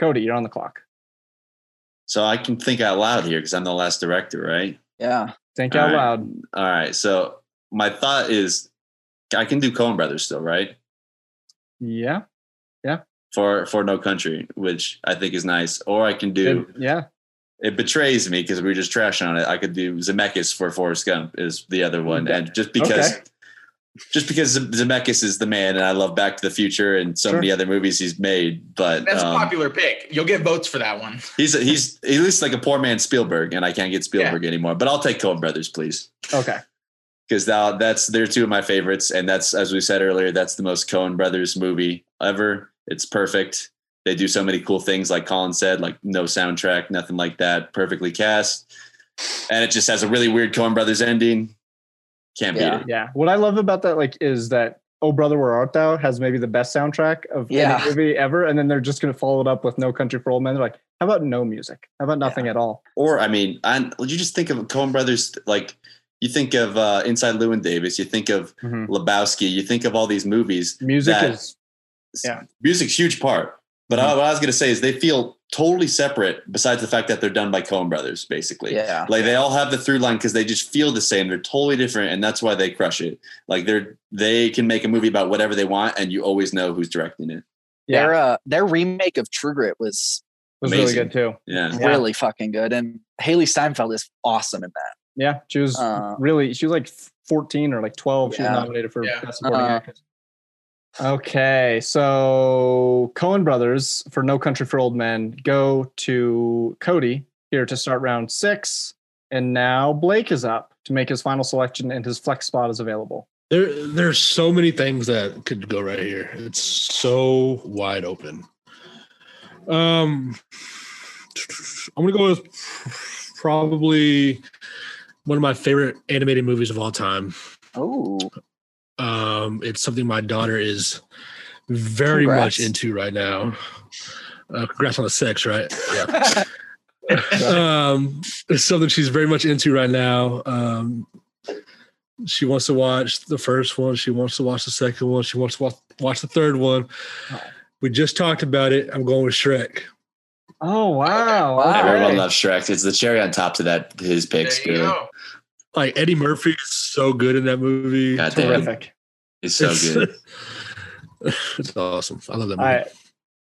Cody, you're on the clock. So I can think out loud here because I'm the last director, right? Yeah. Think all out right. loud. All right. So my thought is I can do Coen Brothers still, right? Yeah. Yeah. For for No Country, which I think is nice. Or I can do... It, yeah. It betrays me because we were just trashing on it. I could do Zemeckis for Forrest Gump is the other one. Okay. And just because... Okay. Just because Zemeckis is the man and I love Back to the Future and so sure. many other movies he's made. But that's um, a popular pick. You'll get votes for that one. He's he's at least like a poor man Spielberg, and I can't get Spielberg yeah. anymore. But I'll take Coen Brothers, please. Okay. Because that, that's they're two of my favorites. And that's, as we said earlier, that's the most Coen Brothers movie ever. It's perfect. They do so many cool things, like Colin said, like no soundtrack, nothing like that. Perfectly cast. And it just has a really weird Coen Brothers ending. Can't yeah. beat it. Yeah. What I love about that, like, is that Oh Brother, Where Art Thou has maybe the best soundtrack of yeah. any movie ever, and then they're just going to follow it up with No Country for Old Men. They're like, how about no music? How about nothing yeah. at all? Or, I mean, I, would you just think of Coen Brothers, like, you think of uh, Inside Llewyn Davis, you think of mm-hmm. Lebowski, you think of all these movies. Music is, yeah. Music's huge part. But mm-hmm. I, what I was going to say is they feel totally separate besides the fact that they're done by Coen Brothers, basically. Yeah. Like they all have the through line because they just feel the same. They're totally different. And that's why they crush it. Like they're, they can make a movie about whatever they want. And you always know who's directing it. Yeah. Their, uh, their remake of True Grit was, was really good too. Yeah. Really yeah. fucking good. And Haley Steinfeld is awesome in that. Yeah. She was uh, really, she was like fourteen or like twelve. Yeah. She was nominated for yeah. Best Supporting uh, Actress. Okay, so Coen Brothers for No Country for Old Men go to Cody here to start round six. And now Blake is up to make his final selection, and his flex spot is available. There, there's so many things that could go right here. It's so wide open. Um, I'm going to go with probably one of my favorite animated movies of all time. Oh, Um, it's something my daughter is very congrats. much into right now. Uh, congrats on the sex, right? Yeah. um, it's something she's very much into right now. Um, she wants to watch the first one. She wants to watch the second one. She wants to watch, watch the third one. Oh. We just talked about it. I'm going with Shrek. Oh, wow. wow. Everyone right. loves Shrek. It's the cherry on top to that. His picks. Like Eddie Murphy is so good in that movie. God, terrific. It's so it's, good. It's awesome. I love that movie. I,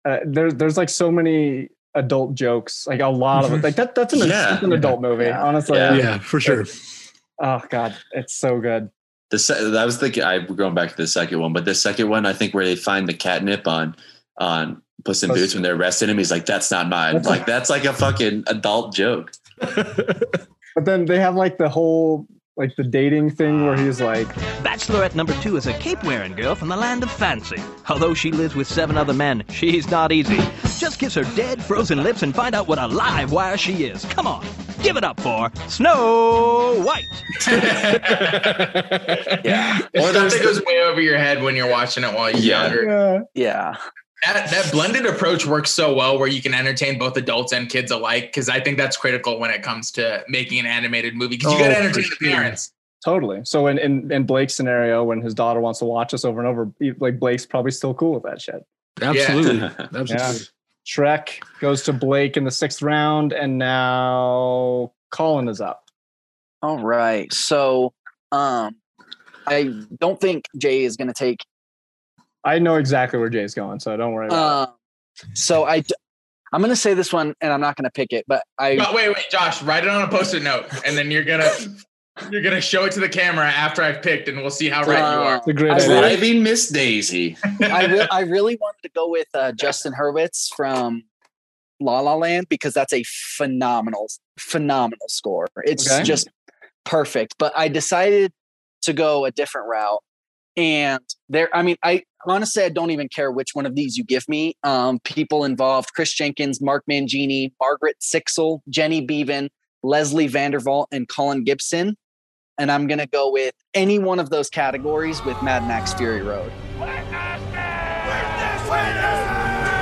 uh, there, there's like so many adult jokes, like a lot of it. Like that, that's an, yeah. that's an adult movie, yeah. honestly. Yeah, yeah for sure. It's, oh God, it's so good. The se- I was thinking, I'm going back to the second one, but the second one, I think, where they find the catnip on on Puss in Puss Boots when they're arresting him, he's like, "That's not mine." That's like a- that's like a fucking adult joke. But then they have like the whole, like the dating thing where he's like, "Bachelorette number two is a cape-wearing girl from the land of fancy. Although she lives with seven other men, she's not easy. Just kiss her dead, frozen lips and find out what a live wire she is. Come on, give it up for Snow White." Yeah. Or that thing goes way over your head when you're watching it while you're yeah. younger. Yeah. yeah. That, that blended approach works so well where you can entertain both adults and kids alike, because I think that's critical when it comes to making an animated movie, because you oh, got to entertain the parents. Totally. So in, in, in Blake's scenario, when his daughter wants to watch this over and over, like Blake's probably still cool with that shit. Absolutely. Yeah. Absolutely. Yeah. Shrek goes to Blake in the sixth round, and now Colin is up. All right. So um, I don't think Jay is going to take I know exactly where Jay's going, so don't worry about uh, it. So I, I'm going to say this one, and I'm not going to pick it, but I... But wait, wait, Josh, write it on a Post-it note, and then you're going to... You're going to show it to the camera after I've picked, and we'll see how right uh, you are. The great driving Miss Daisy. I, re- I really wanted to go with uh, Justin Hurwitz from La La Land, because that's a phenomenal, phenomenal score. It's okay. just perfect. But I decided to go a different route. And there, I mean, I honestly, I don't even care which one of these you give me. Um, people involved: Chris Jenkins, Mark Mangini, Margaret Sixel, Jenny Beaven, Leslie Vandervoort, and Colin Gibson. And I'm going to go with any one of those categories with Mad Max Fury Road. Witness this! Witness! Witness!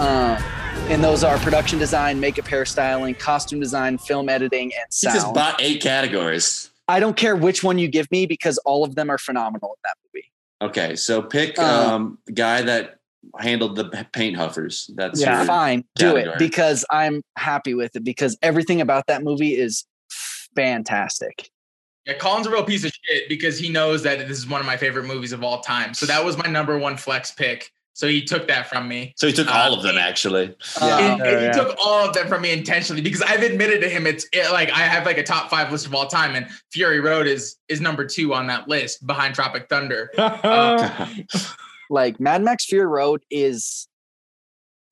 Uh, and those are production design, makeup, hairstyling, costume design, film editing, and sound. You just bought eight categories. I don't care which one you give me, because all of them are phenomenal in that movie. Okay, so pick the um, um, guy that handled the paint huffers. That's yeah, fine. Category. Do it, because I'm happy with it, because everything about that movie is fantastic. Yeah, Colin's a real piece of shit because he knows that this is one of my favorite movies of all time. So that was my number one flex pick. So he took that from me. So he took uh, all of them, actually. Yeah. And, and he yeah. took all of them from me intentionally, because I've admitted to him, it's it, like I have like a top five list of all time, and Fury Road is is number two on that list behind Tropic Thunder. uh, like Mad Max Fury Road is,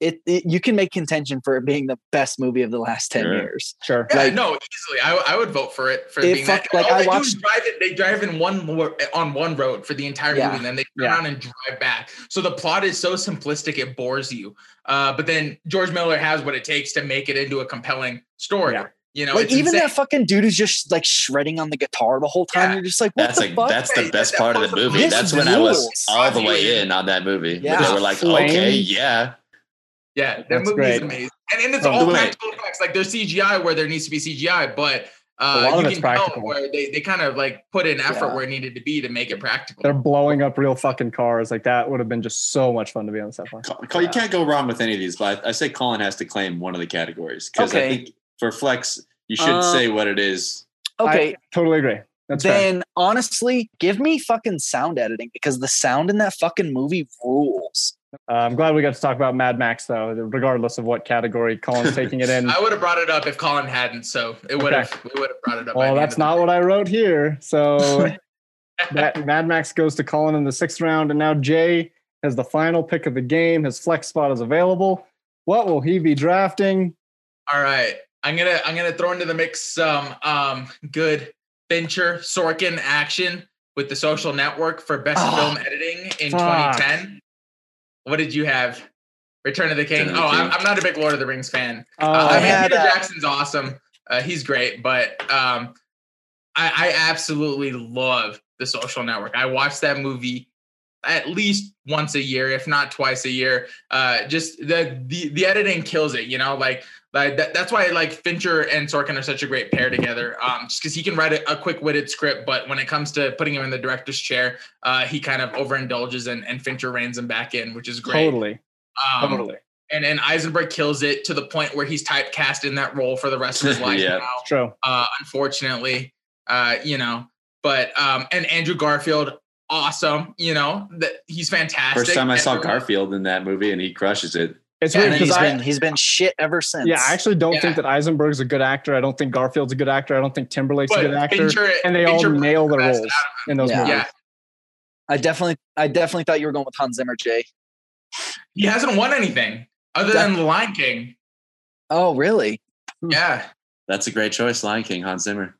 it, it you can make contention for it being the best movie of the last ten sure. years. Sure, yeah, like, no, easily. I I would vote for it for it being fuck, that. Like all I they watched, do is drive it. They drive in one on one road for the entire yeah, movie, and then they turn yeah. around and drive back. So the plot is so simplistic it bores you. Uh, but then George Miller has what it takes to make it into a compelling story. Yeah. You know, like even insane. That fucking dude who's just like shredding on the guitar the whole time. Yeah. You're just like, what that's the like, fuck? That's the best that part of the movie. This that's when I was all the way in on that movie. Yeah. They were like, Flame. okay, yeah. Yeah, that movie is amazing. And, and it's oh, all practical effects. Like there's C G I where there needs to be C G I, but uh, you can tell where they, they kind of like put in effort yeah. where it needed to be to make it practical. They're blowing up real fucking cars. Like that would have been just so much fun to be on the set for. Yeah. You can't go wrong with any of these, but I, I say Colin has to claim one of the categories. Because okay. I think for Flex, you should uh, say what it is. Okay. I totally agree. That's then fair. Honestly, give me fucking sound editing, because the sound in that fucking movie rules. Uh, I'm glad we got to talk about Mad Max, though, regardless of what category Colin's taking it in. I would have brought it up if Colin hadn't, so it would okay. have we would have brought it up. Well, that's not what I wrote here. So that Mad Max goes to Colin in the sixth round, and now Jay has the final pick of the game. His flex spot is available. What will he be drafting? All right, I'm gonna I'm gonna throw into the mix some um, good Fincher Sorkin action with The Social Network for best oh, film editing in fuck. twenty ten. What did you have? Return of the King. Of the oh, King. I'm, I'm not a big Lord of the Rings fan. Oh, uh, I mean, had, Peter uh, Jackson's awesome. Uh, he's great, but um, I, I absolutely love The Social Network. I watch that movie at least once a year, if not twice a year. Uh, just the, the the editing kills it, you know. Like, like that, that's why like Fincher and Sorkin are such a great pair together. Um, just because he can write a, a quick-witted script, but when it comes to putting him in the director's chair, uh, he kind of overindulges, and, and Fincher reins him back in, which is great. Totally, um, totally. And and Eisenberg kills it to the point where he's typecast in that role for the rest of his life. yeah, now, true. Uh, unfortunately, uh, you know. But um, and Andrew Garfield. Awesome, you know that he's fantastic. First time I saw Garfield in that movie, and he crushes it. It's yeah, weird because he's, been, he's been shit ever since. Yeah, I actually don't yeah. think that Eisenberg's a good actor. I don't think Garfield's a good actor. I don't think Timberlake's but a good actor. Venture, and they Venture all nail their roles in those yeah. movies. Yeah. I definitely, I definitely thought you were going with Hans Zimmer, Jay. He hasn't won anything other that, than The Lion King. Oh, really? Yeah, that's a great choice, Lion King, Hans Zimmer.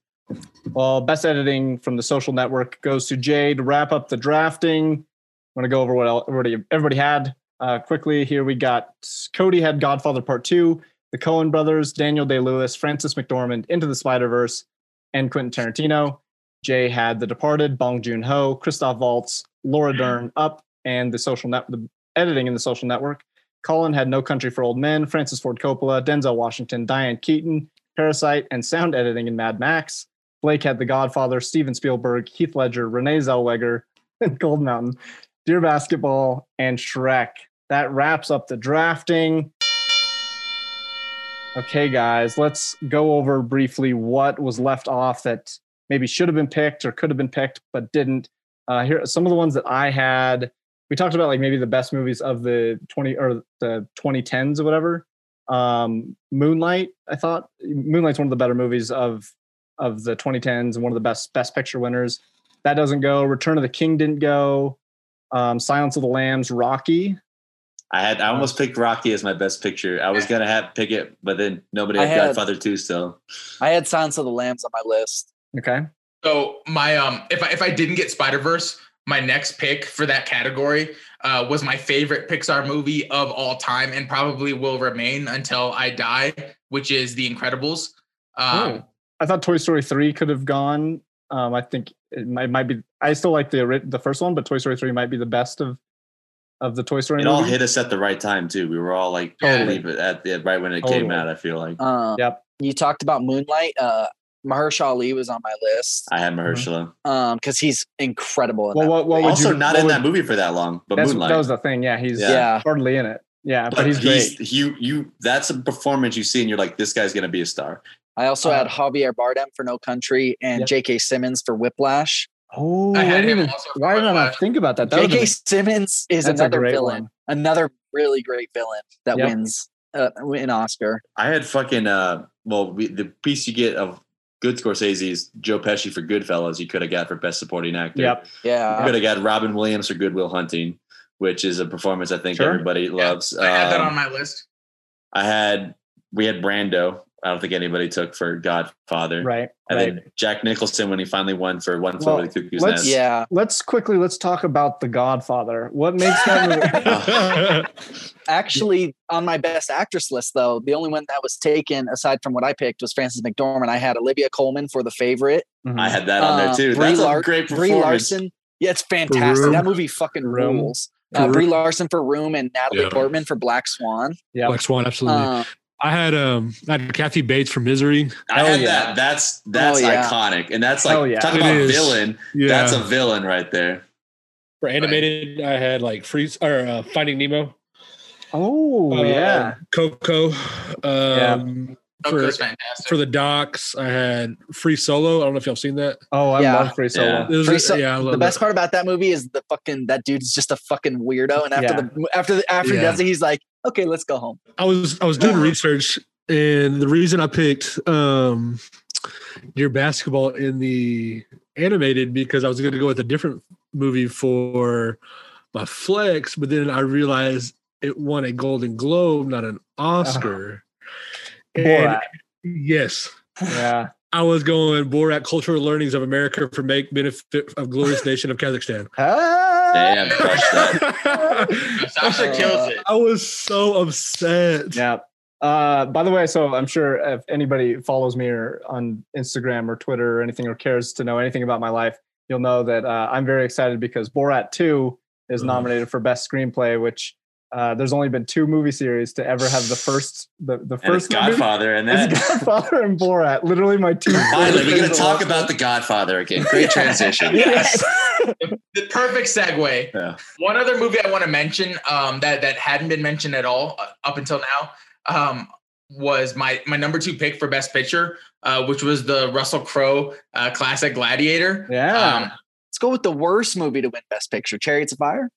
Well, best editing from The Social Network goes to Jay to wrap up the drafting. I'm going to go over what everybody, everybody had uh, quickly. Here we got Cody had Godfather Part two, the Coen brothers, Daniel Day-Lewis, Francis McDormand, Into the Spider-Verse, and Quentin Tarantino. Jay had The Departed, Bong Joon-ho, Christoph Waltz, Laura Dern, Up, and the social net, the editing in The Social Network. Colin had No Country for Old Men, Francis Ford Coppola, Denzel Washington, Diane Keaton, Parasite, and sound editing in Mad Max. Blake had The Godfather, Steven Spielberg, Heath Ledger, Renée Zellweger, and Cold Mountain, Dear Basketball, and Shrek. That wraps up the drafting. Okay, guys, let's go over briefly what was left off that maybe should have been picked or could have been picked but didn't. Uh, here are some of the ones that I had. We talked about like maybe the best movies of the twenty or the twenty tens or whatever. Um, Moonlight, I thought Moonlight's one of the better movies of of the twenty tens and one of the best best picture winners. That doesn't go. Return of the King didn't go. Um, Silence of the Lambs, Rocky. I had I almost picked Rocky as my best picture. I was gonna have pick it, but then nobody had, had Godfather two. So I had Silence of the Lambs on my list. Okay. So my um, if I if I didn't get Spider-Verse, my next pick for that category uh, was my favorite Pixar movie of all time and probably will remain until I die, which is The Incredibles. Um, oh, I thought Toy Story three could have gone. Um, I think it might, might be. I still like the the first one, but Toy Story three might be the best of of the Toy Story. It movie. All hit us at the right time too. We were all like totally, but at the right when it totally. came out, I feel like. Um, yep. You talked about Moonlight. Uh, Mahershala Ali was on my list. I had Mahershala um, because he's incredible. In well, what, what also you, not what in would, that movie for that long, but Moonlight. That was the thing. Yeah, he's yeah. Yeah. hardly in it. Yeah, but, but he's great. He's, you, you, that's a performance you see, and you're like, this guy's gonna be a star. I also um, had Javier Bardem for No Country and yep. J K. Simmons for Whiplash. Oh, I had I him also why did I not think about that? that J K. Been, Simmons is another villain, one. another really great villain that yep. wins uh, an Oscar. I had fucking uh, well, we, the piece you get of. Good Scorsese's Joe Pesci for Goodfellas. You could have got for Best Supporting Actor. Yep. Yeah. You could have got Robin Williams for Good Will Hunting, which is a performance I think sure. everybody yeah. loves. I had um, that on my list. I had we had Brando. I don't think anybody took for Godfather. Right. And right. then Jack Nicholson when he finally won for One Flew Over the Cuckoo's Nest. Yeah. Let's quickly let's talk about The Godfather. What makes that movie? Actually, on my best actress list, though, the only one that was taken aside from what I picked was Frances McDormand. I had Olivia Colman for The Favorite. Mm-hmm. I had that on there too. Uh, That's Lar- a great performance. Brie Larson. Yeah, it's fantastic. Room. That movie fucking Room. rules. Uh, Brie Larson for Room and Natalie yeah. Portman for Black Swan. Yeah, Black Swan, absolutely. Uh, I had um, I had Kathy Bates from Misery. I had yeah. that. That's that's oh, yeah. iconic, and that's like yeah. talking about is. villain. Yeah. That's a villain right there. For animated, right. I had like Freeze or uh, Finding Nemo. Oh uh, yeah, Coco. Um, yeah. For, for the docs, I had Free Solo. I don't know if y'all seen that. Oh, I yeah. love Free Solo. Yeah. Free so- yeah, I love the best that. part about that movie is the fucking that dude's just a fucking weirdo. And after yeah. the after the, after yeah. he does it, he's like, okay, let's go home. I was I was doing research, and the reason I picked um, Dear Basketball in the animated because I was going to go with a different movie for my flex, but then I realized it won a Golden Globe, not an Oscar. Uh-huh. And yes. Yeah. I was going Borat Cultural Learnings of America for Make Benefit of Glorious Nation of Kazakhstan. Ah. Damn, crushed that. Sasha kills it. I was so upset. Yeah. Uh, by the way, so I'm sure if anybody follows me or on Instagram or Twitter or anything or cares to know anything about my life, you'll know that uh, I'm very excited because Borat two is nominated for Best Screenplay, which Uh, there's only been two movie series to ever have the first, the, the first and Godfather and then Godfather and Borat. Literally, my two. Finally, we're going to talk about The Godfather again. Great transition. Yes, the, the perfect segue. Yeah. One other movie I want to mention um, that that hadn't been mentioned at all uh, up until now um, was my my number two pick for Best Picture, uh, which was the Russell Crowe uh, classic Gladiator. Yeah, um, let's go with the worst movie to win Best Picture: Chariots of Fire.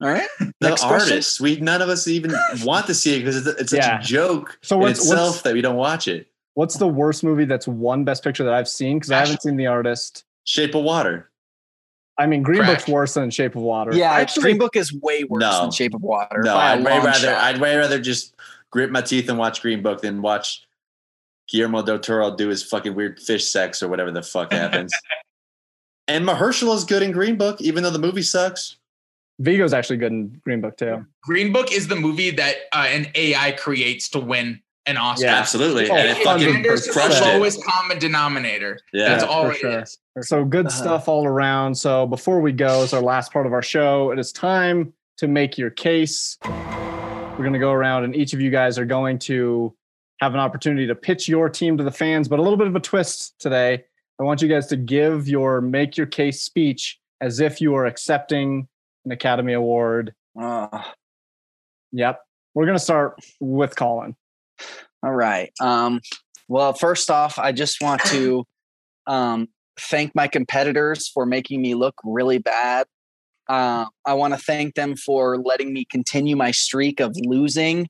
All right. The artists. We none of us even want to see it because it's, it's such yeah. a joke so in itself what's, that we don't watch it. What's the worst movie that's won Best Picture that I've seen? Because I haven't seen The Artist. Shape of Water. I mean, Green Crash. Book's worse than Shape of Water. Yeah, actually, Green Book is way worse no, than Shape of Water. No, I'd way rather shot. I'd way rather just grit my teeth and watch Green Book than watch Guillermo del Toro do his fucking weird fish sex or whatever the fuck happens. And Mahershala's good in Green Book, even though the movie sucks. Vigo's actually good in Green Book too. Green Book is the movie that uh, an A I creates to win an Oscar. Yeah, absolutely. Oh, and it fucking crushed the lowest it. common denominator. Yeah, that's all it sure. is. So good uh-huh. stuff all around. So before we go, it's our last part of our show. It is time to make your case. We're going to go around and each of you guys are going to have an opportunity to pitch your team to the fans, but a little bit of a twist today. I want you guys to give your make your case speech as if you are accepting an Academy Award. Uh, yep. We're going to start with Colin. All right. Um, well, first off, I just want to um, thank my competitors for making me look really bad. Uh, I want to thank them for letting me continue my streak of losing.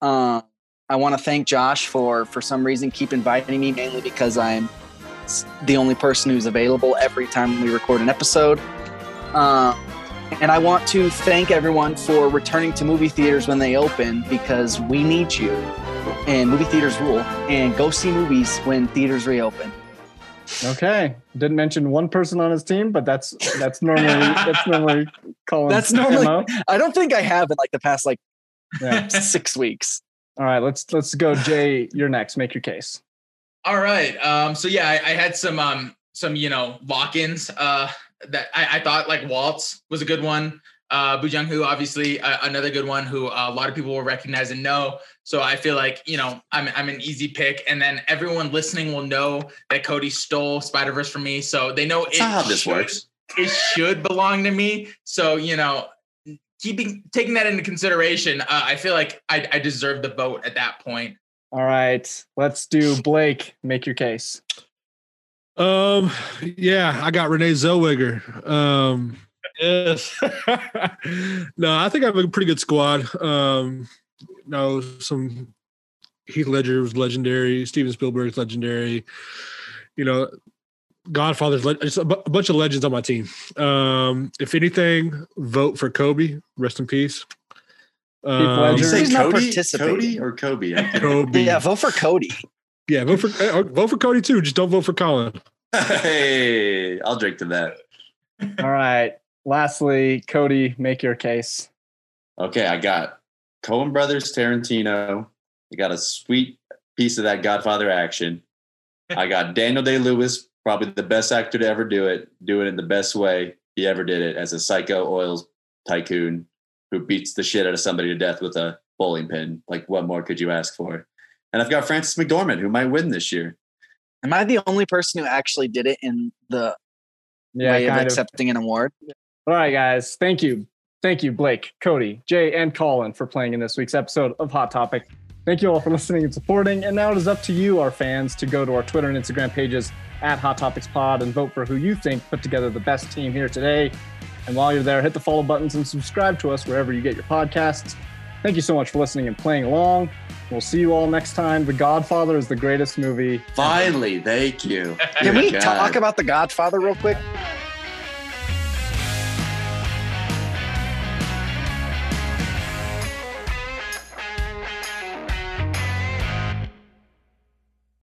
Uh, I want to thank Josh for, for some reason, keep inviting me, mainly because I'm the only person who's available every time we record an episode. Uh, and I want to thank everyone for returning to movie theaters when they open, because we need you. And movie theaters rule. And go see movies when theaters reopen. Okay, didn't mention one person on his team, but that's that's normally that's normally Colin's that's normally M O. I don't think I have in like the past like yeah. six weeks. All right, let's let's go, Jay. You're next. Make your case. All right. Um. So yeah, I, I had some um some you know lock-ins. Uh, that I, I thought like Waltz was a good one. Uh, Bong Joon-ho, obviously uh, another good one who uh, a lot of people will recognize and know. So I feel like, you know, I'm I'm an easy pick. And then everyone listening will know that Cody stole Spider-Verse from me. So they know it, how this should, works. It should belong to me. So, you know, keeping taking that into consideration, uh, I feel like I, I deserve the vote at that point. All right, let's do Blake. Make your case. Um, yeah, I got Renée Zellweger. Um, Yes. No, I think I have a pretty good squad. Um, you know, some Heath Ledger was legendary. Steven Spielberg's legendary. You know, Godfather's le- just a, b- a bunch of legends on my team. Um, if anything, vote for Kobe. Rest in peace. Um, Heath Ledger. He's not participating. Cody or Kobe? Kobe. Yeah, vote for Cody. Yeah, vote for vote for Cody too. Just don't vote for Colin. Hey, I'll drink to that. All right. Lastly, Cody, make your case. Okay, I got Coen Brothers, Tarantino. I got a sweet piece of that Godfather action. I got Daniel Day-Lewis, probably the best actor to ever do it, do it in the best way he ever did it, as a psycho oil tycoon who beats the shit out of somebody to death with a bowling pin. Like, what more could you ask for? And I've got Frances McDormand, who might win this year. Am I the only person who actually did it in the yeah, way of accepting of. an award? All right, guys. Thank you. Thank you, Blake, Cody, Jay, and Colin for playing in this week's episode of Hot Topic. Thank you all for listening and supporting. And now it is up to you, our fans, to go to our Twitter and Instagram pages at Hot Topics Pod and vote for who you think put together the best team here today. And while you're there, hit the follow buttons and subscribe to us wherever you get your podcasts. Thank you so much for listening and playing along. We'll see you all next time. The Godfather is the greatest movie. Finally, ever. Thank you. Can we God. talk about The Godfather real quick?